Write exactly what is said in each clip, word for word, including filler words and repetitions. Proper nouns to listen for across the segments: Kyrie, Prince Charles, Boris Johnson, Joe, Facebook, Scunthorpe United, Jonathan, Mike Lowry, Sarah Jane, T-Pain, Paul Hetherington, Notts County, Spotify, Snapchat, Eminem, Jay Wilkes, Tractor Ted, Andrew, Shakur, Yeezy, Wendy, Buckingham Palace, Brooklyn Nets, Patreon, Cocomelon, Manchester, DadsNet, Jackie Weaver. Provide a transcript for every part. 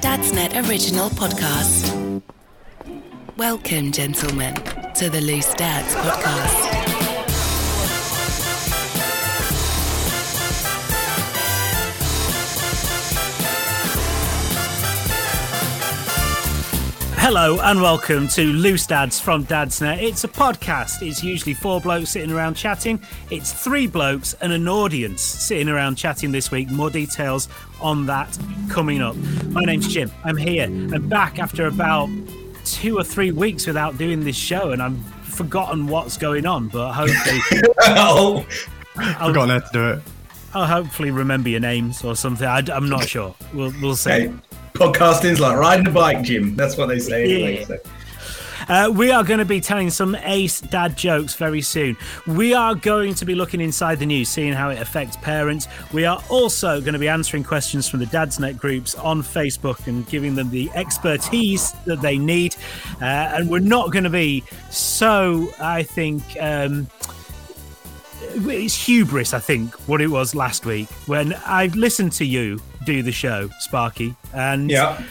DadsNet original podcast. Welcome, gentlemen, to the Loose Dads podcast. Hello and welcome to Loose Dads from DadsNet. It's a podcast. It's usually four blokes sitting around chatting. It's three blokes and an audience sitting around chatting this week. More details on that coming up. My name's Jim. I'm here. I'm back after about two or three weeks without doing this show, and I've forgotten what's going on, but hopefully... oh, I've forgotten how to do it. I'll hopefully remember your names or something. I, I'm not sure. We'll, we'll see. Hey. Podcasting's like riding a bike, Jim. That's what they say anyway. So. Uh, we are going to be telling some ace dad jokes very soon. We are going to be looking inside the news, seeing how it affects parents. We are also going to be answering questions from the DadsNet groups on Facebook and giving them the expertise that they need. Uh, and we're not going to be so, I think... Um, It's hubris, I think, what it was last week when I listened to you do the show, Sparky. And yeah.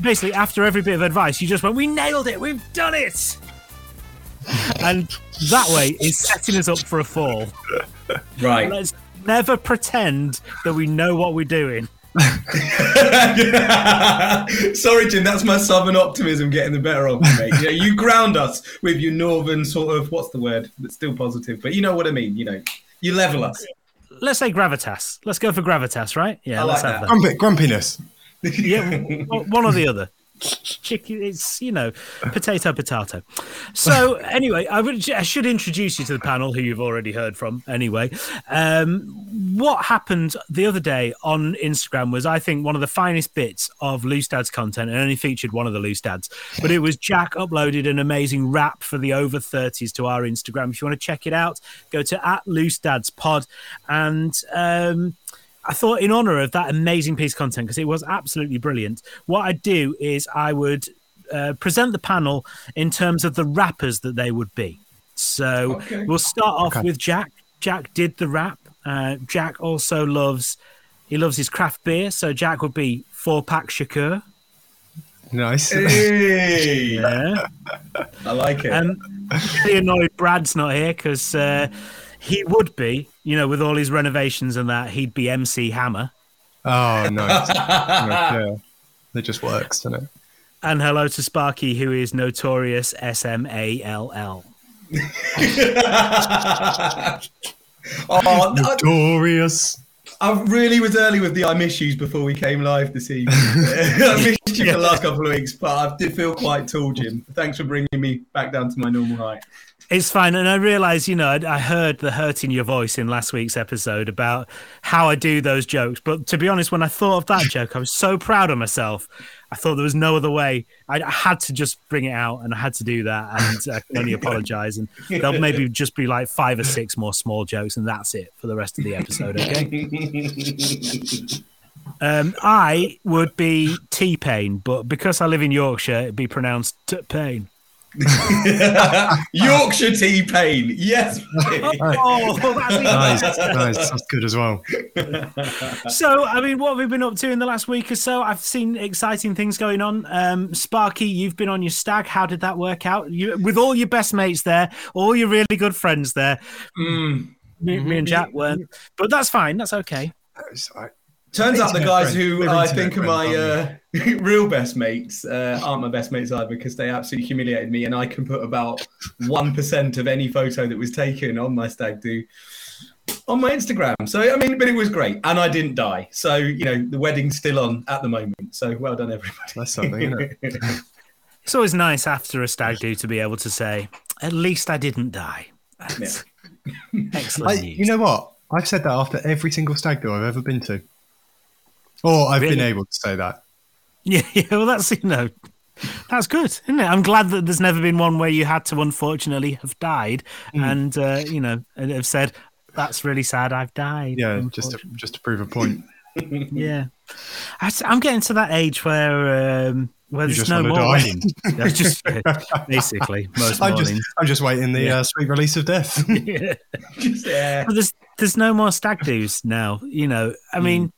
basically, after every bit of advice, you just went, we nailed it. We've done it. And that way is setting us up for a fall. Right. Let's never pretend that we know what we're doing. Sorry, Jim, that's my southern optimism getting the better of me, mate. You know, you ground us with your northern sort of, what's the word, that's still positive, but you know what I mean. You know, you level us. Let's say gravitas. Let's go for gravitas, right? Yeah, I like let's that. Have that. Grumpy, grumpiness. Yeah, one or the other. Chicken, it's, you know, potato, potato. So anyway, I, would, I should introduce you to the panel who you've already heard from anyway. Um, what happened the other day on Instagram was, I think, one of the finest bits of Loose Dads content, and only featured one of the Loose Dads, but it was Jack uploaded an amazing rap for the over thirties to our Instagram. If you want to check it out, go to at Loose Dads Pod. And um I thought, in honour of that amazing piece of content, because it was absolutely brilliant, what I'd do is I would uh, present the panel in terms of the rappers that they would be. So okay. we'll start off okay. with Jack. Jack did the rap. Uh, Jack also loves, he loves his craft beer. So Jack would be four-pack Shakur. Nice. Hey. Yeah. I like it. Um, really annoyed Brad's not here because... Uh, He would be, you know, with all his renovations and that, he'd be M C Hammer. Oh, no. Yeah. It just works, doesn't it? And hello to Sparky, who is notorious S M A L L. oh, notorious. I, I really was early with the I miss yous before we came live this evening. I missed you yeah. for the last couple of weeks, but I did feel quite tall, Jim. Thanks for bringing me back down to my normal height. It's fine. And I realise, you know, I heard the hurt in your voice in last week's episode about how I do those jokes. But to be honest, when I thought of that joke, I was so proud of myself. I thought there was no other way. I had to just bring it out and I had to do that. And I can only apologise. And there'll maybe just be like five or six more small jokes and that's it for the rest of the episode. Okay. Um, I would be T-Pain, but because I live in Yorkshire, it'd be pronounced T-Pain. Yorkshire T-Pain, yes. Oh, that's nice, nice. That's good as well. So, I mean, what have we been up to in the last week or so? I've seen exciting things going on. Um, Sparky, you've been on your stag. How did that work out? You, with all your best mates there, all your really good friends there. Mm. Me, me and Jack weren't, but that's fine. That's okay. Sorry. Turns out the guys who We're I think are my uh, real best mates uh, aren't my best mates either, because they absolutely humiliated me, and I can put about one percent of any photo that was taken on my stag do on my Instagram. So, I mean, but it was great, and I didn't die. So, you know, the wedding's still on at the moment. So, well done, everybody. That's something, isn't it? It's always nice after a stag do to be able to say, at least I didn't die. That's yeah. excellent. I, you know what? I've said that after every single stag do I've ever been to. Or I've really? been able to say that. Yeah, yeah, well, that's, you know, that's good, isn't it? I'm glad that there's never been one where you had to, unfortunately, have died mm. and, uh, you know, and have said, that's really sad, I've died. Yeah, just to, just to prove a point. Yeah. I, I'm getting to that age where, um, where there's no more wedding. Just basically, most I'm mornings. Just, I'm just waiting the yeah. uh, sweet release of death. yeah. Just, yeah. Well, there's, there's no more stag do's now, you know. I mean... Mm.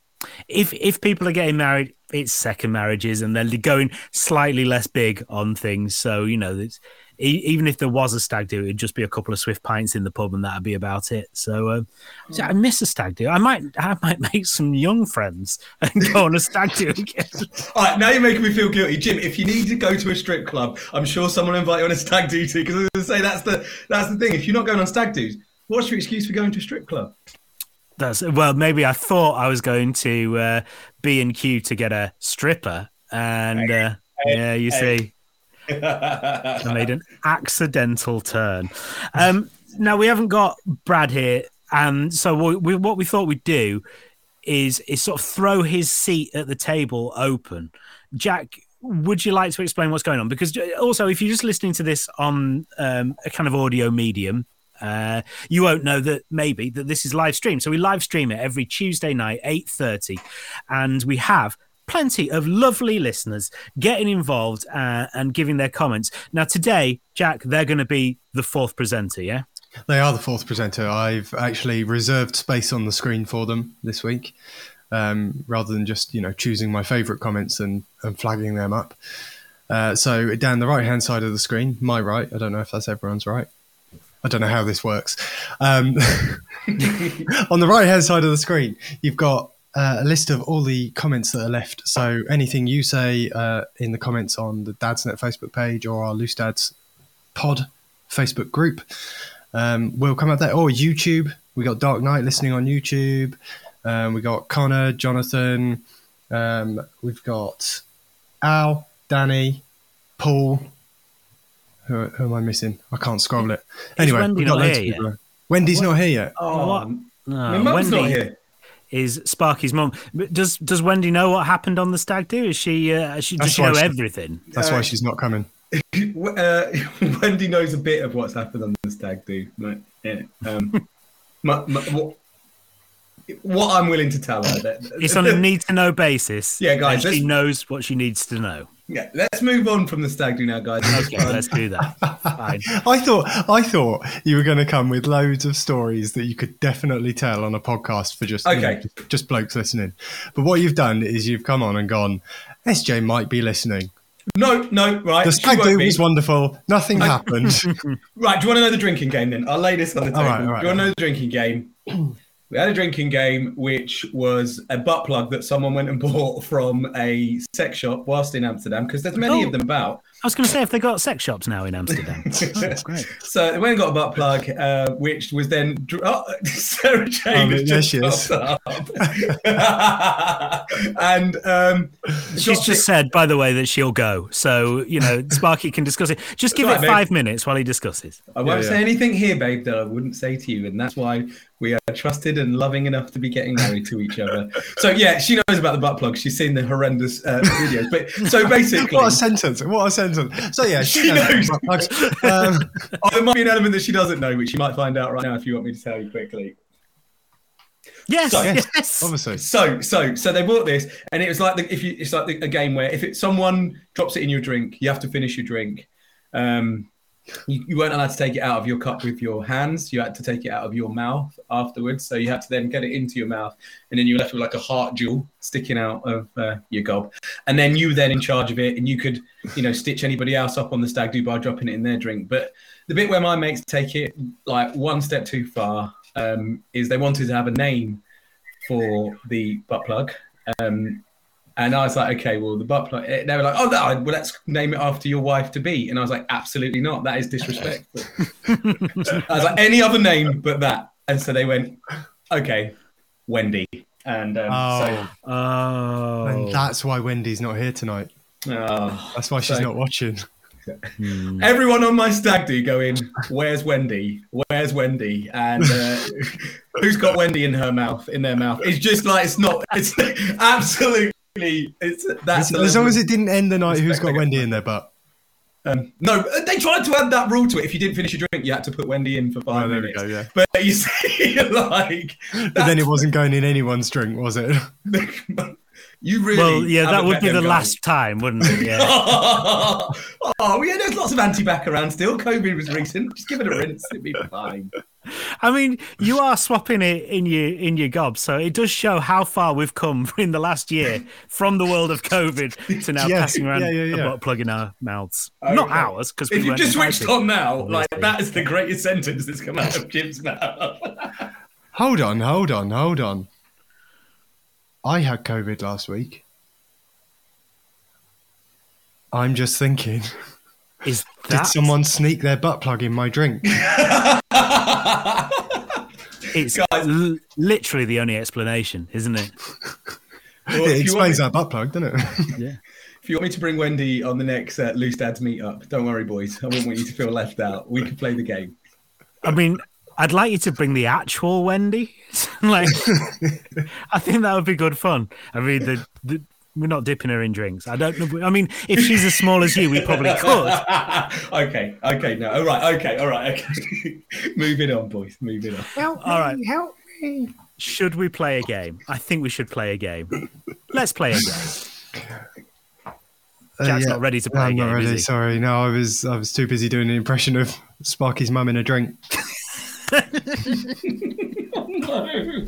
If if people are getting married, it's second marriages, and they're going slightly less big on things. So, you know, it's, even if there was a stag do, it'd just be a couple of swift pints in the pub, and that'd be about it. So, um, so I miss a stag do. I might, I might make some young friends and go on a stag do again. All right, now you're making me feel guilty, Jim. If you need to go to a strip club, I'm sure someone will invite you on a stag do too. Because I was going to say that's the that's the thing. If you're not going on stag do's, what's your excuse for going to a strip club? That's well, maybe I thought I was going to uh, B and Q to get a stripper, and uh, yeah, you see. I made an accidental turn. Um, now, we haven't got Brad here. Um, so we, we, what we thought we'd do is, is sort of throw his seat at the table open. Jack, would you like to explain what's going on? Because also, if you're just listening to this on um, a kind of audio medium, uh, you won't know that maybe that this is live stream. So we live stream it every Tuesday night, eight thirty. And we have plenty of lovely listeners getting involved uh, and giving their comments. Now, today, Jack, they're going to be the fourth presenter, yeah? They are the fourth presenter. I've actually reserved space on the screen for them this week, um, rather than just, you know, choosing my favourite comments and, and flagging them up. Uh, so down the right-hand side of the screen, my right, I don't know if that's everyone's right. I don't know how this works. Um, on the right-hand side of the screen, you've got Uh, a list of all the comments that are left. So anything you say uh, in the comments on the DadsNet Facebook page or our Loose Dads pod Facebook group um, will come up there. Or YouTube. We got Dark Knight listening on YouTube. Um, we got Connor, Jonathan. Um, we've got Al, Danny, Paul. Who, who am I missing? I can't scroll it. Anyway, Wendy not here yet? Wendy's what? Not here yet. Oh, no, my mum's not here. Is Sparky's mum. Does does Wendy know what happened on the stag do? Is she, uh, she does she know she, everything? That's uh, why she's not coming. uh, Wendy knows a bit of what's happened on the stag do. Like, yeah, um, my, my, what, what I'm willing to tell her. That, it's on a need-to-know basis. Yeah, guys. She knows what she needs to know. Yeah, let's move on from the stag do now, guys. Okay, let's do that. Fine. I thought I thought you were going to come with loads of stories that you could definitely tell on a podcast for just, okay. you know, just just blokes listening. But what you've done is you've come on and gone, S J might be listening. No, no, right. The stag do was wonderful. Nothing I, happened. Right, do you want to know the drinking game then? I'll lay this on the table. All right, all right, do you want to know the drinking game? We had a drinking game, which was a butt plug that someone went and bought from a sex shop whilst in Amsterdam, because there's many oh, of them about. I was going to say, if they got sex shops now in Amsterdam. Oh, that's great. So they went and got a butt plug, uh, which was then... Oh, Sarah Jane oh, just popped up. And um, she's just it. said, by the way, that she'll go. So, you know, Sparky can discuss it. Just give right, it five babe. minutes while he discusses. I won't yeah, say yeah. anything here, babe, that I wouldn't say to you, and that's why... We are trusted and loving enough to be getting married to each other. So, yeah, she knows about the butt plug. She's seen the horrendous uh, videos. But so basically... What a sentence. What a sentence. So, yeah, she, she knows. Butt plugs. Um, oh, there might be an element that she doesn't know, which you might find out right now if you want me to tell you quickly. Yes, so, yes, obviously. So, so, so they bought this, and it was like the, if you, it's like the, a game where if it, someone drops it in your drink, you have to finish your drink. Um You, you weren't allowed to take it out of your cup with your hands. You had to take it out of your mouth afterwards. So you had to then get it into your mouth, and then you were left with like a heart jewel sticking out of uh, your gob. And then you were then in charge of it, and you could, you know, stitch anybody else up on the stag do by dropping it in their drink. But the bit where my mates take it like one step too far um, is they wanted to have a name for the butt plug. Um, And I was like, okay, well, the butt plug. They were like, oh, that, well, let's name it after your wife to be. And I was like, absolutely not. That is disrespectful. I was like, any other name but that. And so they went, okay, Wendy. And um, oh, so, oh, and that's why Wendy's not here tonight. Oh, that's why she's so, not watching. Hmm. Everyone on my stag do going, where's Wendy? Where's Wendy? And uh, who's got Wendy in her mouth? In their mouth? It's just like it's not. It's absolutely. It's, that's, as long um, as it didn't end the night who's got Wendy in their butt. Um, no, they tried to add that rule to it. If you didn't finish your drink, you had to put Wendy in for five oh, there minutes. We go, yeah. But you see, like... But then it wasn't going in anyone's drink, was it? You really... Well, yeah, that would be the going. last time, wouldn't it? Yeah. oh, oh, yeah, there's lots of anti-back around still. COVID was recent. Just give it a rinse. It'd be fine. I mean, you are swapping it in your in your gob, so it does show how far we've come in the last year from the world of COVID to now yeah, passing around yeah, yeah, yeah. a plug in our mouths. Oh, Not okay. ours, because if you just switched on now, like that is the greatest sentence that's come out of Jim's mouth. Hold on, hold on, hold on. I had COVID last week. I'm just thinking. Is that... Did someone sneak their butt plug in my drink? It's Guys. L- literally the only explanation, isn't it? Well, it explains our butt plug, doesn't it? Yeah. If you want me to bring Wendy on the next uh, Loose Dads meetup, don't worry, boys. I wouldn't want you to feel left out. We can play the game. I mean, I'd like you to bring the actual Wendy. Like, I think that would be good fun. I mean, the... the We're not dipping her in drinks. I don't know. I mean, if she's as small as you, we probably could. okay. Okay. No. All right. Okay. All right. Okay. Moving on, boys. Moving on. Help me. All right. Help me. Should we play a game? I think we should play a game. Let's play a game. Uh, Jack's yeah. not ready to play I'm a game. I'm not ready. Sorry. No, I was, I was too busy doing an impression of Sparky's mum in a drink. Oh, no.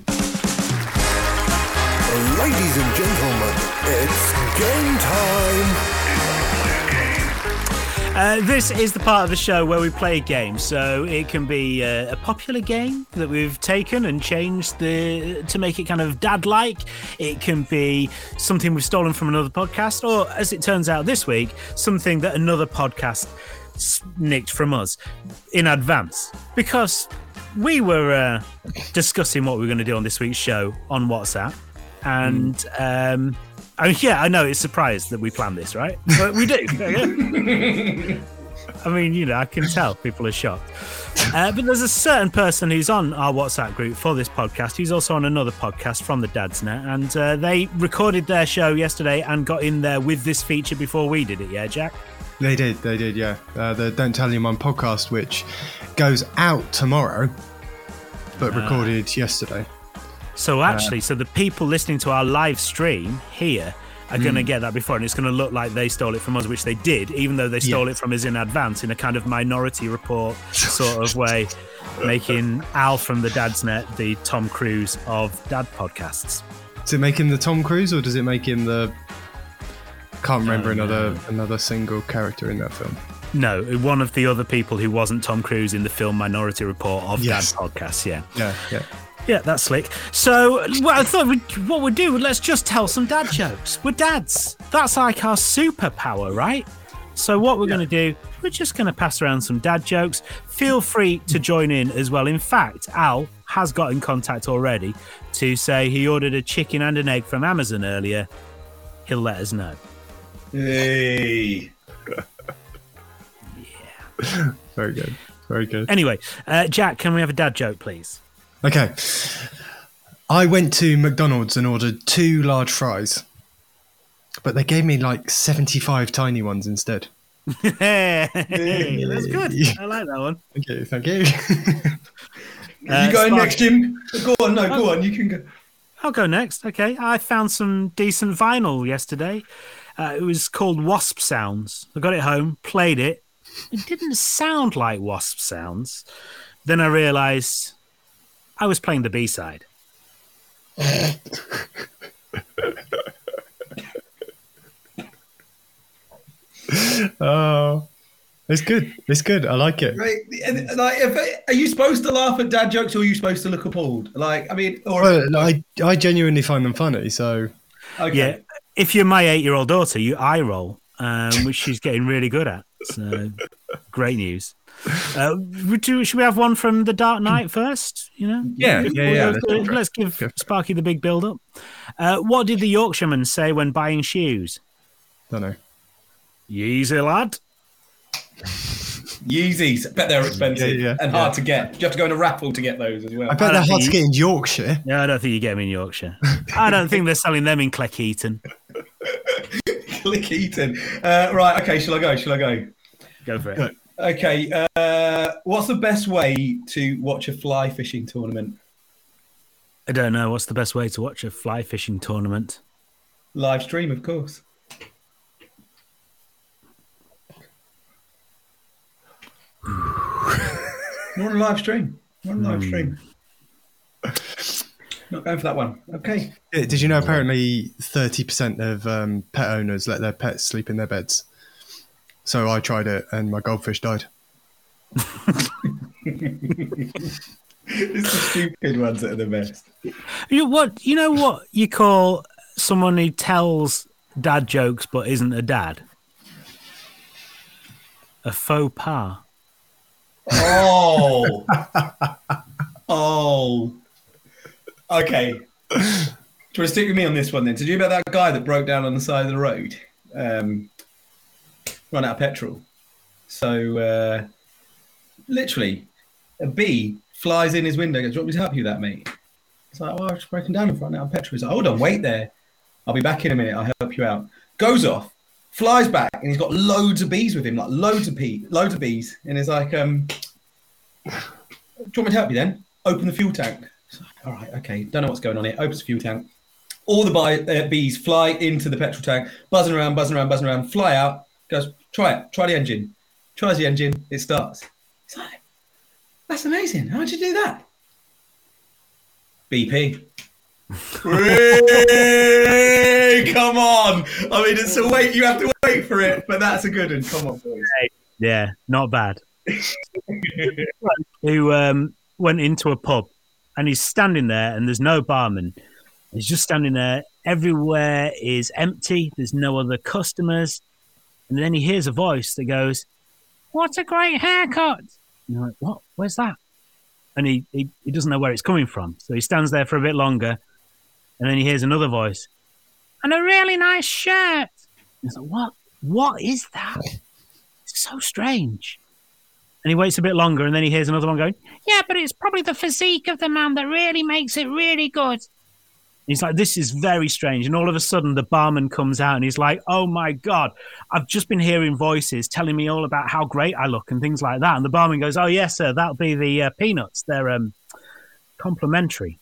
Ladies and gentlemen, it's game time. Uh, this is the part of the show where we play a game. So it can be uh, a popular game that we've taken and changed the to make it kind of dad-like. It can be something we've stolen from another podcast, or as it turns out this week, something that another podcast nicked from us in advance. Because we were uh, discussing what we were going to do on this week's show on WhatsApp. And mm. um, I mean, yeah, I know it's a surprise that we planned this, right? But we do. I mean, you know, I can tell people are shocked. Uh, but there's a certain person who's on our WhatsApp group for this podcast. He's also on another podcast from the DadsNet. And uh, they recorded their show yesterday and got in there with this feature before we did it. Yeah, Jack? They did. They did, yeah. Uh, the Don't Tell Your Mum podcast, which goes out tomorrow, but uh, recorded yesterday. So actually, uh, so the people listening to our live stream here are mm. going to get that before, and it's going to look like they stole it from us, which they did, even though they stole yeah. it from us in advance in a kind of Minority Report sort of way, making Al from the DadsNet the Tom Cruise of dad podcasts. Does it make him the Tom Cruise, or does it make him the... Can't remember oh, another no. another single character in that film. No, one of the other people who wasn't Tom Cruise in the film Minority Report of yes. dad podcasts, yeah. Yeah, yeah. Yeah, that's slick. So well, I thought we'd, what we'd do, let's just tell some dad jokes. We're dads. That's like our superpower, right? So what we're yeah. going to do, we're just going to pass around some dad jokes. Feel free to join in as well. In fact, Al has got in contact already to say he ordered a chicken and an egg from Amazon earlier. He'll let us know. Hey. Yeah. Very good. Very good. Anyway, uh, Jack, can we have a dad joke, please? Okay. I went to McDonald's and ordered two large fries, but they gave me like seventy-five tiny ones instead. Hey, hey, that's good. I like that one. Thank you. Thank you. Uh, you going next, Jim? Go on. No, go on. You can go. I'll go next. Okay. I found some decent vinyl yesterday. Uh, it was called Wasp Sounds. I got it home, played it. It didn't sound like wasp sounds. Then I realised... I was playing the B-side. Oh, it's good. It's good. I like it. Right. And, like, if, are you supposed to laugh at dad jokes, or are you supposed to look appalled? Like, I mean, or well, I, I genuinely find them funny. So, okay. Yeah, if you're my eight-year-old daughter, you eye roll, um, which she's getting really good at. So, great news. Uh, do, should we have one from the Dark Knight first? You know, yeah, yeah, yeah. Let's, let's, let's give Sparky the big build-up. Uh, what did the Yorkshireman say when buying shoes? Don't know. Yeezy, lad. Yeezys. I bet they're expensive yeah, yeah, and yeah. hard to get. You have to go in a raffle to get those as well. I bet I they're hard you... to get in Yorkshire. No, I don't think you get them in Yorkshire. I don't think they're selling them in Cleckheaton. Cleckheaton. Uh, right. Okay. Shall I go? Shall I go? Go for it. Go. Okay, uh, what's the best way to watch a fly fishing tournament? I don't know. What's the best way to watch a fly fishing tournament? Live stream, of course. More on a live stream. One live stream. Mm. Not going for that one. Okay. Did you know apparently thirty percent of um, pet owners let their pets sleep in their beds? So I tried it and my goldfish died. It's the stupid ones that are the best. You what? You know what you call someone who tells dad jokes but isn't a dad? A faux pas. Oh. Oh. Okay. Do you want to stick with me on this one then? Did you hear about that guy that broke down on the side of the road? Um, run out of petrol. So, uh, literally, a bee flies in his window, goes, "Do you want me to help you with that, mate?" It's like, "Well, I've just broken down in front now, petrol." He's like, "Hold on, wait there. I'll be back in a minute. I'll help you out." Goes off, flies back, and he's got loads of bees with him, like loads of bees, loads of bees. And he's like, um, "Do you want me to help you then? Open the fuel tank." It's like, "All right, okay. Don't know what's going on here." Opens the fuel tank. All the bi- uh, bees fly into the petrol tank, buzzing around, buzzing around, buzzing around, fly out. Goes, "Try it. Try the engine." Tries the engine. It starts. It's like, "That's amazing. How did you do that?" B P. Come on. I mean, it's a wait. You have to wait for it, but that's a good one. Come on, boys. Yeah, not bad. Who um, went into a pub and he's standing there and there's no barman. He's just standing there. Everywhere is empty. There's no other customers. And then he hears a voice that goes, "What a great haircut." And you're like, "What? Where's that?" And he, he, he doesn't know where it's coming from. So he stands there for a bit longer, and then he hears another voice, "And a really nice shirt." And he's like, "What? What is that? It's so strange." And he waits a bit longer, and then he hears another one going, "Yeah, but it's probably the physique of the man that really makes it really good." And he's like, "This is very strange." And all of a sudden, the barman comes out and he's like, "Oh my God, I've just been hearing voices telling me all about how great I look and things like that." And the barman goes, "Oh, yes, sir, that'll be the uh, peanuts. They're um, complimentary."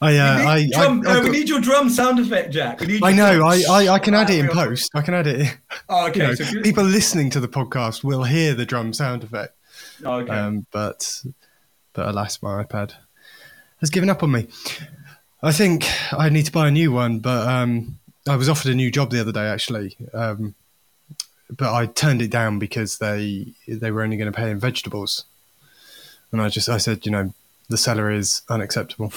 I, uh, we, need I, drum, I, I, no, we need your drum sound effect, Jack. I know. I, I, I can add it in post. I can add it in. Oh, okay. You know, so if you... people listening to the podcast will hear the drum sound effect. Oh, okay. Um, but, but alas, my iPad has given up on me. I think I need to buy a new one, but um, I was offered a new job the other day, actually. Um, but I turned it down because they they were only going to pay in vegetables. And I just I said, you know, the salary is unacceptable.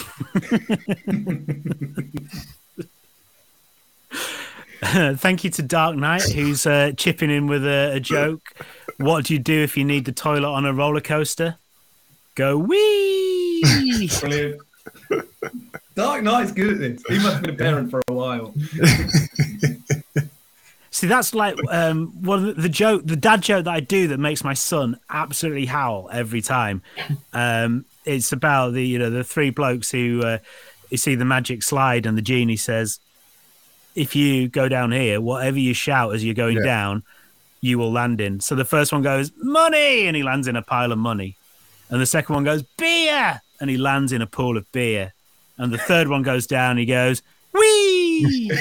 uh, thank you to Dark Knight, who's uh, chipping in with a, a joke. What do you do if you need the toilet on a roller coaster? Go wee! Brilliant. Dark Knight's good at this. He must have been a parent for a while. See, that's like um, one of the joke, the dad joke that I do that makes my son absolutely howl every time. Um, It's about the you know the three blokes who uh, you see the magic slide and the genie says, "If you go down here, whatever you shout as you're going yeah. down, you will land in." So the first one goes, "Money," and he lands in a pile of money. And the second one goes, "Beer," and he lands in a pool of beer. And the third one goes down, he goes, "Wee."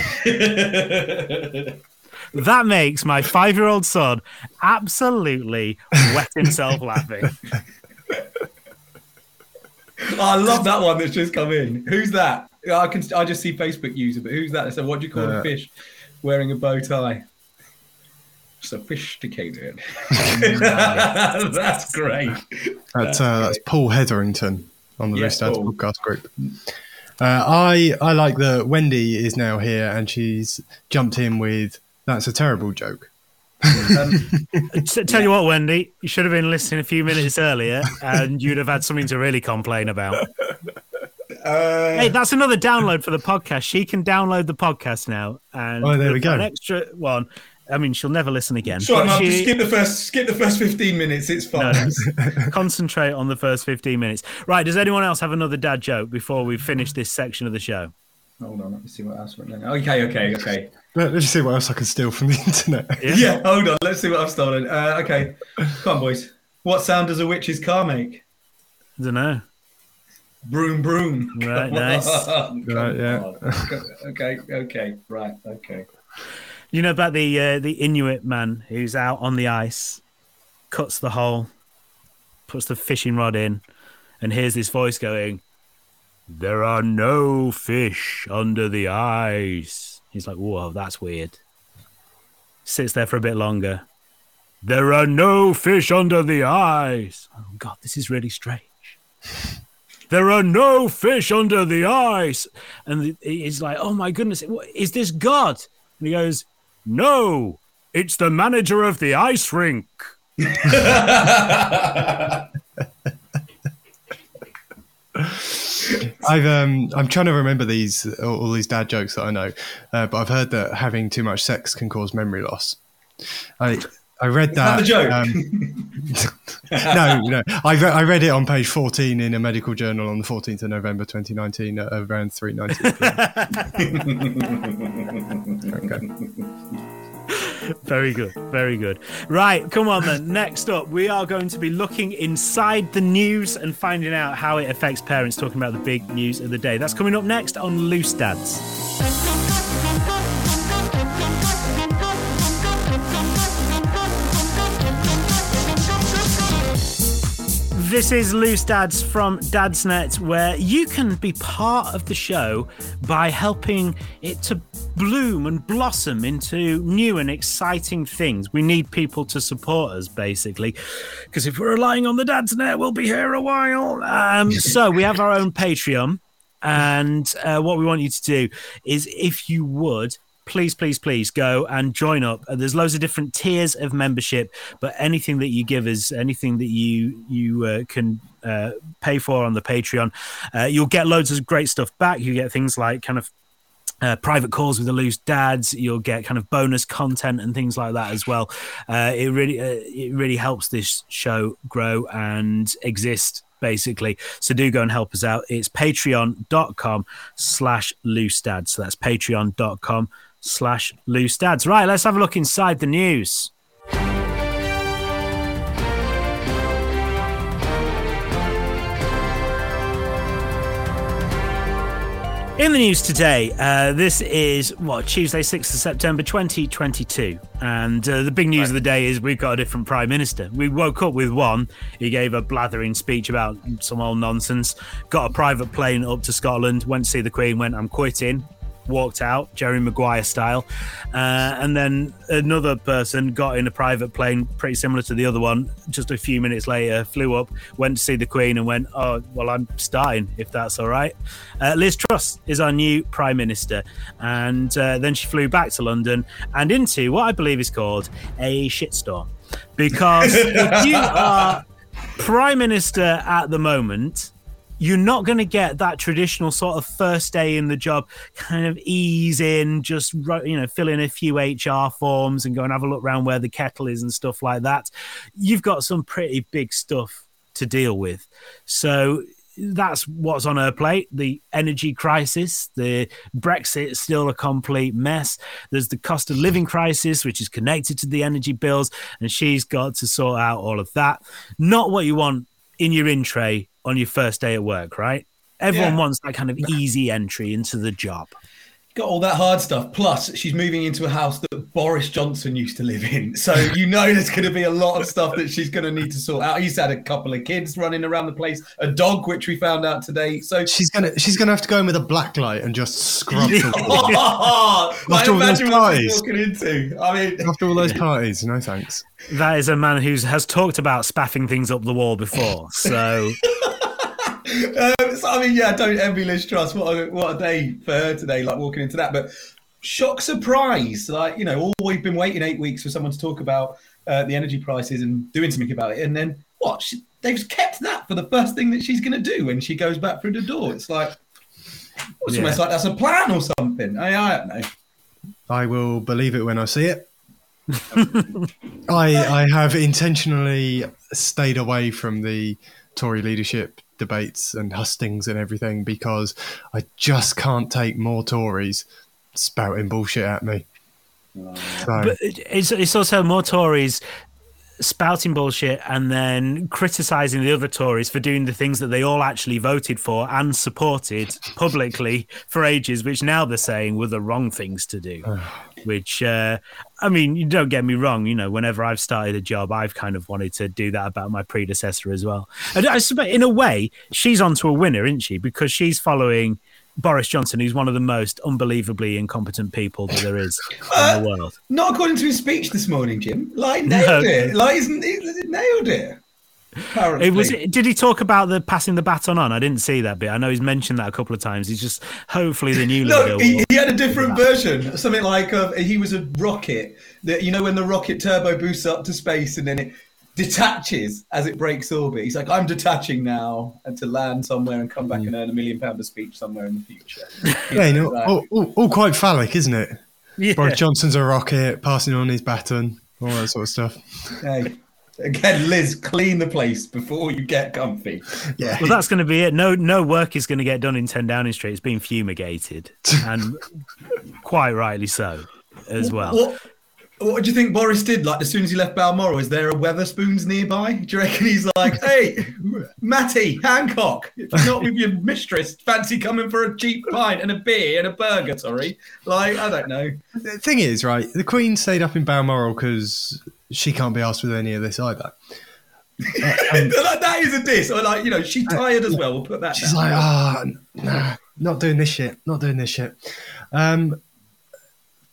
That makes my five-year-old son absolutely wet himself laughing. Oh, I love that one that's just come in. Who's that? I can I just see Facebook user, but who's that? So what do you call uh, a fish wearing a bow tie? Sophisticated. That's great. That's uh, great. That's Paul Hetherington on the yes, Loose Dads podcast group. Uh, I I like that Wendy is now here and she's jumped in with "That's a terrible joke." Um, tell you what, Wendy, you should have been listening a few minutes earlier and you'd have had something to really complain about. Uh, hey, that's another download for the podcast. She can download the podcast now. And oh, there we go. An extra one. I mean, she'll never listen again. Sure, no, she... just skip the first, skip the first fifteen minutes. It's fine. No, no. Concentrate on the first fifteen minutes. Right, does anyone else have another dad joke before we finish this section of the show? Hold on, let me see what else. Okay, okay, okay. Let's see what else I can steal from the internet. Yeah, yeah hold on. Let's see what I've stolen. Uh, okay. Come on, boys. What sound does a witch's car make? I don't know. Broom, broom. Right, nice. Right, yeah. Okay, okay, right, okay. You know about the uh, the Inuit man who's out on the ice, cuts the hole, puts the fishing rod in, and hears this voice going, "There are no fish under the ice." He's like, "Whoa, that's weird." Sits there for a bit longer. "There are no fish under the ice." Oh, God, this is really strange. "There are no fish under the ice." And he's like, "Oh, my goodness, is this God?" And he goes, "No, it's the manager of the ice rink." I've um, I'm trying to remember these all, all these dad jokes that I know, uh, but I've heard that having too much sex can cause memory loss. I I read that. Is that the joke? Um, no, no. I re- I read it on page fourteen in a medical journal on the fourteenth of November, twenty nineteen, at around three ninety. Okay. Very good, very good. Right, come on then. Next up, we are going to be looking inside the news and finding out how it affects parents, talking about the big news of the day. That's coming up next on Loose Dads. This is Loose Dads from DadsNet, where you can be part of the show by helping it to bloom and blossom into new and exciting things. We need people to support us, basically, because if we're relying on the DadsNet, we'll be here a while. Um, so we have our own Patreon, and uh, what we want you to do is, if you would, please, please, please go and join up. There's loads of different tiers of membership, but anything that you give us, anything that you you uh, can uh, pay for on the Patreon, uh, you'll get loads of great stuff back. You get things like kind of Uh, private calls with the Loose Dads. You'll get kind of bonus content and things like that as well. Uh, it really, uh, it really helps this show grow and exist, basically. So do go and help us out. It's patreon dot com slash loose dads. So that's patreon dot com slash loose dads. Right, let's have a look inside the news. In the news today, uh, this is, what, Tuesday, sixth of September, twenty twenty-two. And uh, the big news right. of the day is we've got a different Prime Minister. We woke up with one. He gave a blathering speech about some old nonsense, got a private plane up to Scotland, went to see the Queen, went, "I'm quitting," walked out, Jerry Maguire style. Uh, and then another person got in a private plane, pretty similar to the other one, just a few minutes later, flew up, went to see the Queen and went, "Oh, well, I'm starting, if that's all right." Uh, Liz Truss is our new Prime Minister. And uh, then she flew back to London and into what I believe is called a shitstorm. Because if you are Prime Minister at the moment, you're not going to get that traditional sort of first day in the job kind of ease in, just, you know, fill in a few H R forms and go and have a look around where the kettle is and stuff like that. You've got some pretty big stuff to deal with. So that's what's on her plate. The energy crisis, the Brexit is still a complete mess. There's the cost of living crisis, which is connected to the energy bills. And she's got to sort out all of that. Not what you want in your in tray on your first day at work, right? Everyone yeah. wants that kind of easy entry into the job. Got all that hard stuff. Plus, she's moving into a house that Boris Johnson used to live in. So you know there's going to be a lot of stuff that she's going to need to sort out. He's had a couple of kids running around the place, a dog, which we found out today. So she's going to she's going to have to go in with a black light and just scrub the floor. Like, imagine what she's walking into. I mean, after all those parties, no thanks. That is a man who has talked about spaffing things up the wall before. So. Um, so, I mean, yeah, don't envy Liz Truss. What a, what a day for her today, like walking into that. But shock, surprise. Like, you know, all we've been waiting eight weeks for someone to talk about uh, the energy prices and doing something about it. And then what? She, they've kept that for the first thing that she's going to do when she goes back through the door. It's like, it's yeah. almost like that's a plan or something. I, I don't know. I will believe it when I see it. I, I have intentionally stayed away from the Tory leadership debates and hustings and everything because I just can't take more Tories spouting bullshit at me. So. But it's, it's also more Tories spouting bullshit and then criticising the other Tories for doing the things that they all actually voted for and supported publicly for ages, which now they're saying were the wrong things to do. which, uh, I mean, you don't get me wrong. You know, whenever I've started a job, I've kind of wanted to do that about my predecessor as well. And I suspect, in a way, she's onto a winner, isn't she? Because she's following Boris Johnson, who's one of the most unbelievably incompetent people that there is uh, in the world. Not according to his speech this morning, Jim. Like, nailed no. it. Like, isn't he nailed it? Apparently. It was. Did he talk about the passing the baton on? I didn't see that bit. I know he's mentioned that a couple of times. He's just hopefully the new. Look, leader he, he had a different version. Something like uh, he was a rocket that, you know, when the rocket turbo boosts up to space and then it detaches as it breaks orbit. He's like, I'm detaching now, and to land somewhere and come back mm. and earn a million pound a speech somewhere in the future. Yeah, you know, like, all, all, all quite phallic, isn't it? Yeah. Boris Johnson's a rocket, passing on his baton, all that sort of stuff. Hey. Again, Liz, clean the place before you get comfy. Yeah. Well, that's going to be it. No, no work is going to get done in ten Downing Street. It's been fumigated, and quite rightly so, as well. What, what, what do you think Boris did? Like, as soon as he left Balmoral, is there a Weatherspoons nearby? Do you reckon he's like, "Hey, Matty Hancock, if you're not with your mistress, fancy coming for a cheap pint and a beer and a burger?" Sorry, like, I don't know. The thing is, right? The Queen stayed up in Balmoral because she can't be asked with any of this either. Uh, and, that is a diss. Or like, you know, she's tired as well. We'll put that she's down. Like, ah, oh, nah, not doing this shit. Not doing this shit. Um,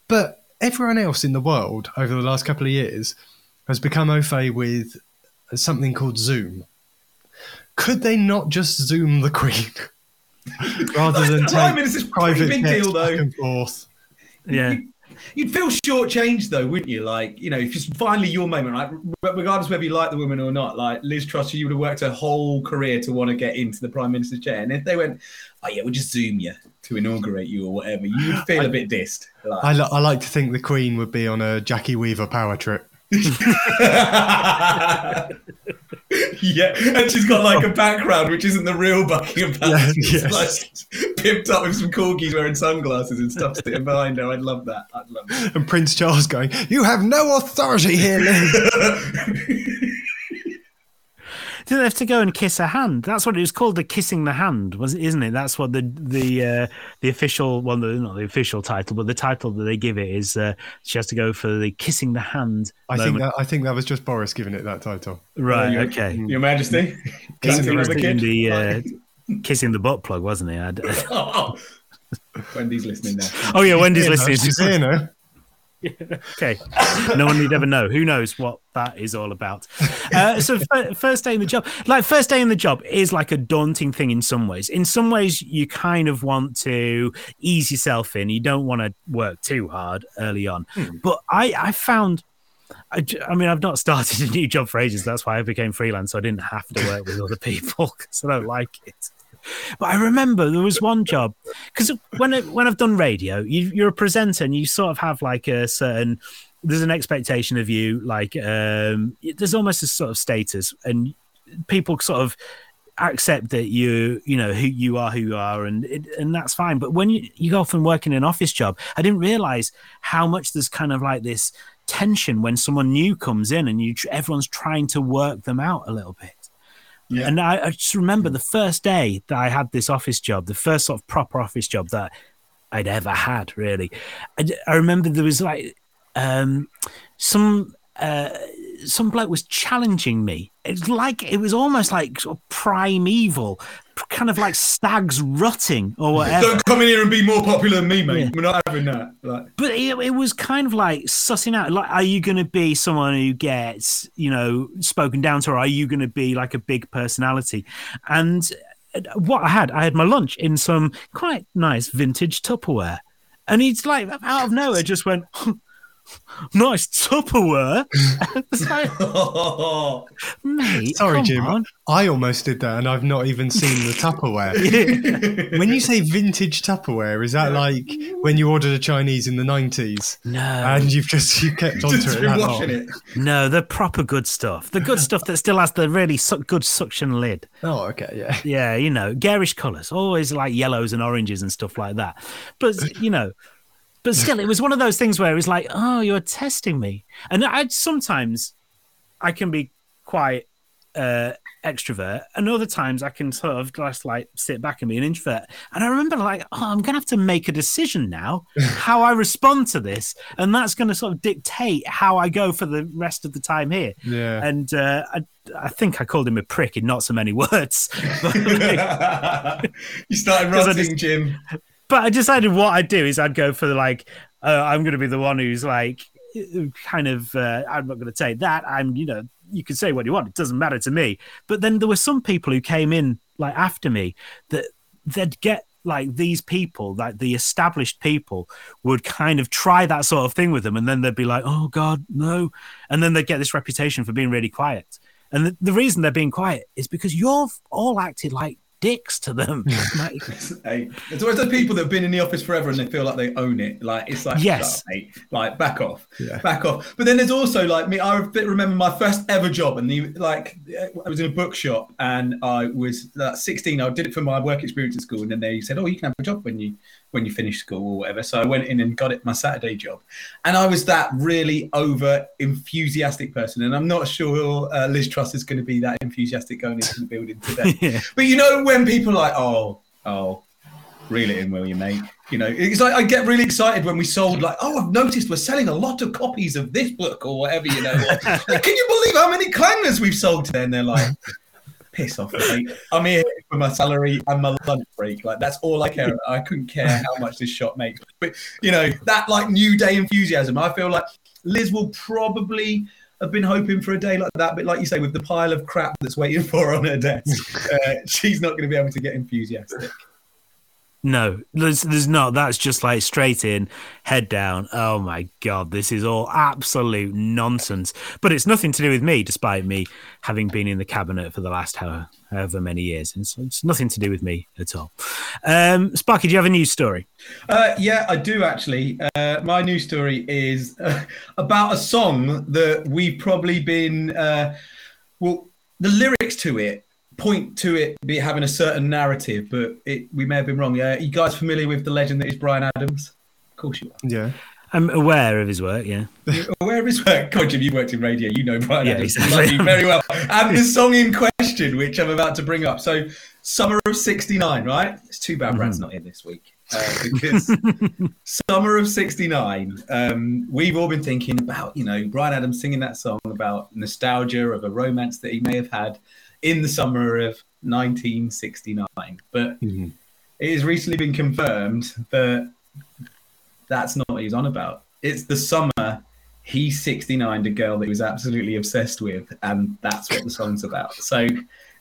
but everyone else in the world over the last couple of years has become au fait with something called Zoom. Could they not just Zoom the Queen? Rather than take this private big deal, though. Back and forth. Yeah. You'd feel shortchanged, though, wouldn't you? Like, you know, if it's finally your moment, right? Regardless whether you like the woman or not, like Liz Truss, you would have worked her whole career to want to get into the Prime Minister's chair. And if they went, oh, yeah, we'll just Zoom you to inaugurate you or whatever, you'd feel I, a bit dissed. Like. I, I like to think the Queen would be on a Jackie Weaver power trip. Yeah, and she's got like a background which isn't the real Buckingham Palace. Yeah, yes. Like pimped up with some corgis wearing sunglasses and stuff sitting behind her. I'd love that. I'd love that. And Prince Charles going, "You have no authority here, Liz." Do they have to go and kiss a hand? That's what it was called, the kissing the hand, was isn't it? That's what the the uh, the official one, well, not the official title, but the title that they give it is uh, she has to go for the kissing the hand. I moment. think that I think that was just Boris giving it that title. Right. Your, okay. Your Majesty, kissing the uh, kissing the butt plug, wasn't it? Oh, oh. Wendy's listening now. Oh yeah, Wendy's yeah, listening. She's here now. Okay, no one would ever know. Who knows what that is all about? Uh, so f- first day in the job, like first day in the job is like a daunting thing in some ways. In some ways, you kind of want to ease yourself in. You don't want to work too hard early on. Hmm. But I, I found, I, I mean, I've not started a new job for ages. That's why I became freelance. So I didn't have to work with other people because I don't like it. But I remember there was one job because when it, when I've done radio, you, you're a presenter and you sort of have like a certain, there's an expectation of you, like um, there's almost a sort of status and people sort of accept that you, you know, who you are, who you are, and it, and that's fine. But when you, you go off and work in an office job, I didn't realize how much there's kind of like this tension when someone new comes in and you everyone's trying to work them out a little bit. Yeah. And I, I just remember the first day that I had this office job, the first sort of proper office job that I'd ever had, really. I, I remember there was like um, some uh, some bloke was challenging me. It's like it was almost like sort of primeval, kind of like stags rutting or whatever. Don't come in here and be more popular than me, mate. Yeah. We're not having that. Like. But it, it was kind of like sussing out. Like, are you going to be someone who gets, you know, spoken down to, or are you going to be like a big personality? And what I had, I had my lunch in some quite nice vintage Tupperware, and he's like out of nowhere just went. Nice Tupperware. Like, mate, sorry, Jim. On. I almost did that, and I've not even seen the Tupperware. Yeah. When you say vintage Tupperware, is that yeah. like when you ordered a Chinese in the nineties? No, and you've just you kept on to it that long. It. No, the proper good stuff. The good stuff that still has the really su- good suction lid. Oh, okay, yeah, yeah. You know, garish colours, always like yellows and oranges and stuff like that. But you know. But still, it was one of those things where it was like, oh, you're testing me. And I sometimes I can be quite uh, extrovert, and other times I can sort of just like sit back and be an introvert. And I remember like, oh, I'm going to have to make a decision now how I respond to this. And that's going to sort of dictate how I go for the rest of the time here. Yeah. And uh, I, I think I called him a prick in not so many words. But, like, you started rotting, Jim. But I decided what I'd do is I'd go for like, uh, I'm going to be the one who's like, kind of, uh, I'm not going to take that. I'm, you know, you can say what you want. It doesn't matter to me. But then there were some people who came in like after me that they'd get like these people, like the established people would kind of try that sort of thing with them. And then they'd be like, oh God, no. And then they'd get this reputation for being really quiet. And the, the reason they're being quiet is because you've all acted like dicks to them. Like, hey, it's always the people that have been in the office forever and they feel like they own it. Like it's like, yes, hey, like back off, yeah. back off. But then there's also like me. I remember my first ever job, and the like I was in a bookshop, and I was like sixteen. I did it for my work experience at school, and then they said, "Oh, you can have a job when you when you finish school or whatever." So I went in and got it my Saturday job, and I was that really over enthusiastic person. And I'm not sure uh, Liz Truss is going to be that enthusiastic going into the building today. Yeah. But you know. When people are like, oh, oh, reel it in, will you, mate? You know, it's like I get really excited when we sold, like, oh, I've noticed we're selling a lot of copies of this book or whatever, you know. Or, like, can you believe how many clangers we've sold today? And they're like, piss off, mate. I'm here for my salary and my lunch break. Like, that's all I care about. I couldn't care how much this shop makes. But, you know, that, like, new day enthusiasm. I feel like Liz will probably... I've been hoping for a day like that, but like you say, with the pile of crap that's waiting for her on her desk, uh, she's not going to be able to get enthusiastic. No, there's, there's not. That's just like straight in, head down. Oh my God, this is all absolute nonsense. But it's nothing to do with me, despite me having been in the cabinet for the last however, however many years. It's, it's nothing to do with me at all. Um, Sparky, do you have a news story? Uh, yeah, I do actually. Uh, my news story is uh, about a song that we've probably been, uh, well, the lyrics to it point to it be having a certain narrative, but it, we may have been wrong. Yeah, are you guys familiar with the legend that is Bryan Adams? Of course you are. Yeah, I'm aware of his work. Yeah, you're aware of his work. God, Jim, you worked in radio, you know Bryan yeah, Adams exactly. very well. And the song in question, which I'm about to bring up, so summer of sixty-nine, right? It's too bad mm-hmm. Brad's not here this week uh, because summer of sixty-nine. Um, we've all been thinking about, you know, Bryan Adams singing that song about nostalgia of a romance that he may have had in the summer of nineteen sixty-nine. But mm-hmm. it has recently been confirmed that that's not what he's on about. It's the summer he sixty-nined a girl that he was absolutely obsessed with, and that's what the song's about. So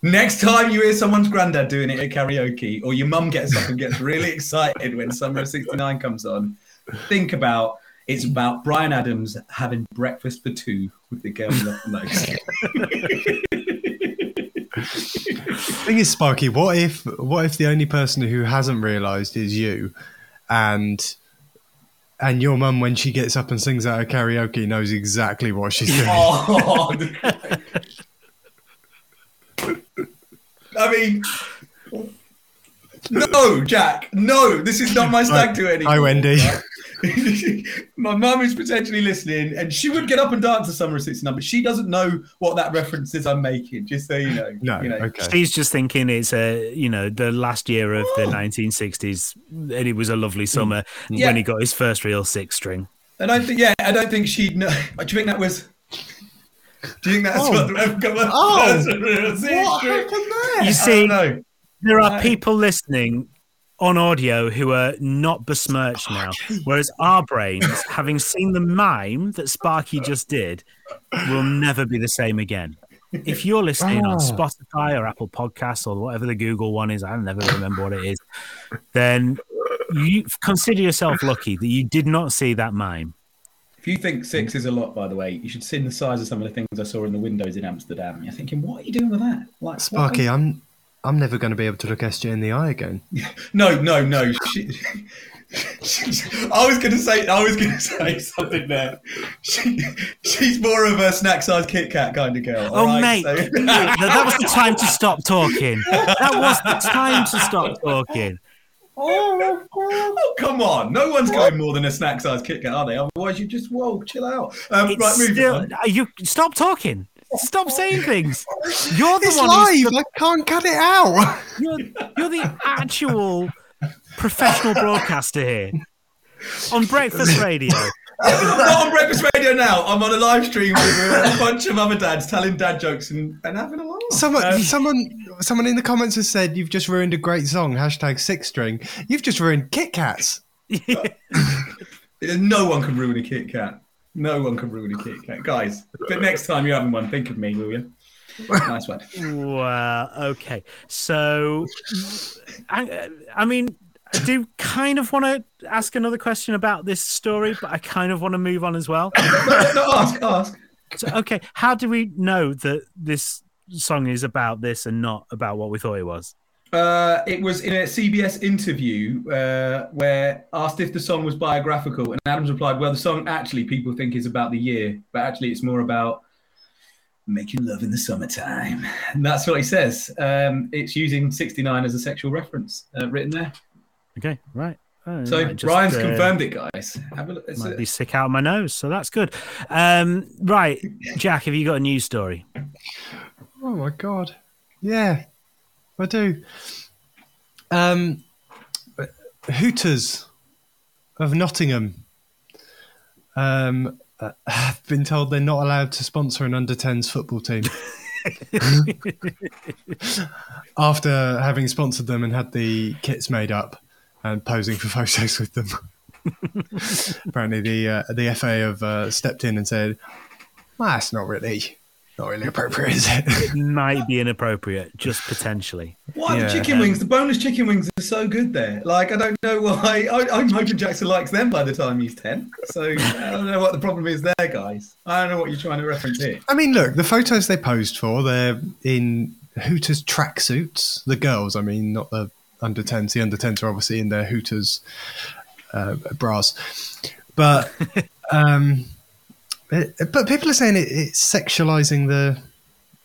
next time you hear someone's granddad doing it at karaoke, or your mum gets up and gets really excited when Summer of sixty-nine comes on, think about it's about Bryan Adams having breakfast for two with the girl he loved the most. The thing is, Sparky, what if what if the only person who hasn't realised is you, and and your mum, when she gets up and sings out of karaoke, knows exactly what she's doing? Oh, I mean, no, Jack, no, this is not my stag do anymore. Hi, Wendy. My mum is potentially listening, and she would get up and dance to Summer of sixty-nine, but she doesn't know what that reference is I'm making, just so you know. No, you know. Okay. She's just thinking it's, a, you know, the last year of oh. the nineteen sixties, and it was a lovely summer yeah. when he got his first real six string. And I think, yeah, I don't think she'd know. Do you think that was... Do you think that's oh. what the reference was? Oh, what happened there? You see, there are people listening... on audio who are not besmirched now, whereas our brains, having seen the mime that Sparky just did, will never be the same again. If you're listening oh. on Spotify or Apple Podcasts or whatever the Google one is, I never remember what it is, then you consider yourself lucky that you did not see that mime. If you think six is a lot, by the way, you should see the size of some of the things I saw in the windows in Amsterdam. You're thinking, what are you doing with that? Like, Sparky, I'm... I'm never going to be able to look S J in the eye again. No, no, no. She, she, she, I was going to say, I was going to say something there. She, she's more of a snack-sized Kit Kat kind of girl. Oh, right? Mate, so... that was the time to stop talking. That was the time to stop talking. Oh, my God. Oh, come on. No one's going more than a snack-sized Kit Kat, are they? Otherwise, you just, whoa, chill out. Um, right, move still, on. You, stop talking. Stop saying things. You're the it's one. Live. Who's the, I can't cut it out. You're, you're the actual professional broadcaster here on Breakfast Radio. I'm not on Breakfast Radio now. I'm on a live stream with a bunch of other dads telling dad jokes and, and having a laugh. Someone, um, someone, someone in the comments has said you've just ruined a great song. Hashtag six string. You've just ruined Kit Kats. No one can ruin a Kit Kat. No one can ruin a Kit Kat, guys. But next time you're having one, think of me, will you? Nice one. Well, okay. So, I, I mean, I do kind of want to ask another question about this story, but I kind of want to move on as well. no, no, ask, ask. So, okay, how do we know that this song is about this and not about what we thought it was? Uh, it was in a C B S interview uh, where asked if the song was biographical, and Adams replied, well, the song actually people think is about the year, but actually it's more about making love in the summertime. And that's what he says. Um, it's using sixty-nine as a sexual reference uh, written there. Okay, right. Oh, so just, Brian's uh, confirmed it, guys. Have a look. Might a... be sick out of my nose, so that's good. Um, right, Jack, have you got a news story? Oh, my God. Yeah. I do. Um, Hooters of Nottingham um, have been told they're not allowed to sponsor an under tens football team after having sponsored them and had the kits made up and posing for photos with them. Apparently the uh, the F A have uh, stepped in and said, well, that's not really... Not really appropriate, is it? It might be inappropriate, just potentially. Why yeah, the chicken um, wings? The boneless chicken wings are so good there. Like, I don't know why. I, I'm hoping Jackson likes them by the time he's ten. So I don't know what the problem is there, guys. I don't know what you're trying to reference here. I mean, look, the photos they posed for, they're in Hooters tracksuits. The girls, I mean, not the under tens. The under tens are obviously in their Hooters uh, bras. But... um It, but people are saying it, it's sexualizing the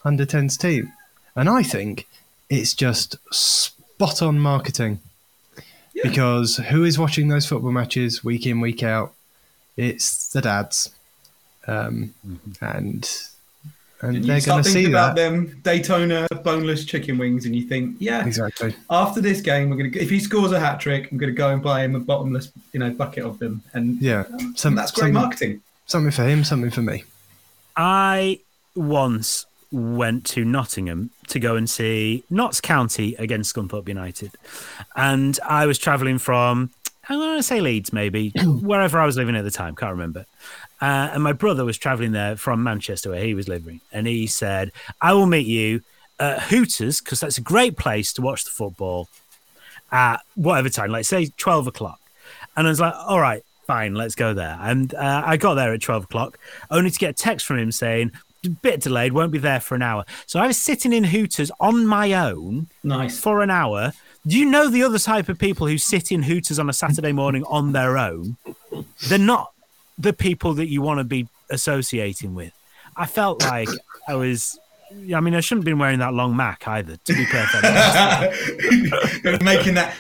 under tens team. And I think it's just spot on marketing. Yeah. Because who is watching those football matches week in, week out? It's the dads. Um, mm-hmm. And and you they're going to see about that. Them Daytona boneless chicken wings, and you think, yeah, exactly. After this game, we're going to if he scores a hat trick, I'm going to go and buy him a bottomless, you know, bucket of them. And yeah, some, that's great some, marketing. Something for him, something for me. I once went to Nottingham to go and see Notts County against Scunthorpe United. And I was travelling from, I'm going to say Leeds maybe, wherever I was living at the time, can't remember. Uh, and my brother was travelling there from Manchester where he was living. And he said, I will meet you at Hooters because that's a great place to watch the football at whatever time, like say twelve o'clock. And I was like, all right. Fine, let's go there. And uh, I got there at twelve o'clock, only to get a text from him saying, a bit delayed, won't be there for an hour. So I was sitting in Hooters on my own nice. for an hour. Do you know the other type of people who sit in Hooters on a Saturday morning on their own? They're not the people that you want to be associating with. I felt like I was... I mean, I shouldn't have been wearing that long Mac either, to be perfect. Making that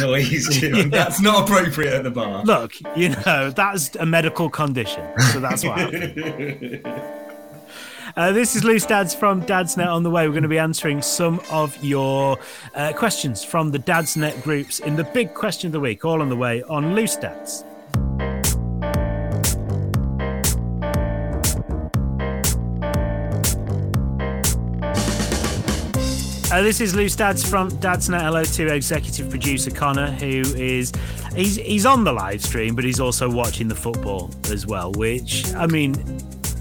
noise, Jim. Yeah. That's not appropriate at the bar. Look, you know, that's a medical condition, so that's what happened. uh, this is Loose Dads from DadsNet. On the way, we're going to be answering some of your uh, questions from the DadsNet groups in the big question of the week, all on the way on Loose Dads. Uh, this is Loose Dads from DadsNet. Hello to executive producer Connor, who is he's he's on the live stream, but he's also watching the football as well. Which I mean,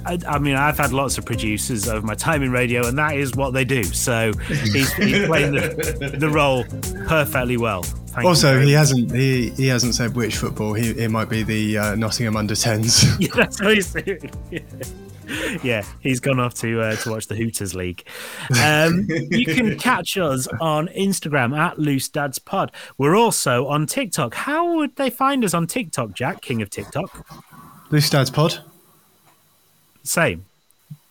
I, I mean, I've had lots of producers over my time in radio, and that is what they do. So he's, he's playing the, the role perfectly well. Thank also, he hasn't he, he hasn't said which football. He it might be the uh, Nottingham under tens. Yeah, that's what he's doing. Yeah. Yeah, he's gone off to uh, to watch the Hooters League. Um, you can catch us on Instagram at Loose Dads Pod. We're also on TikTok. How would they find us on TikTok, Jack, King of TikTok? Loose Dads Pod. Same.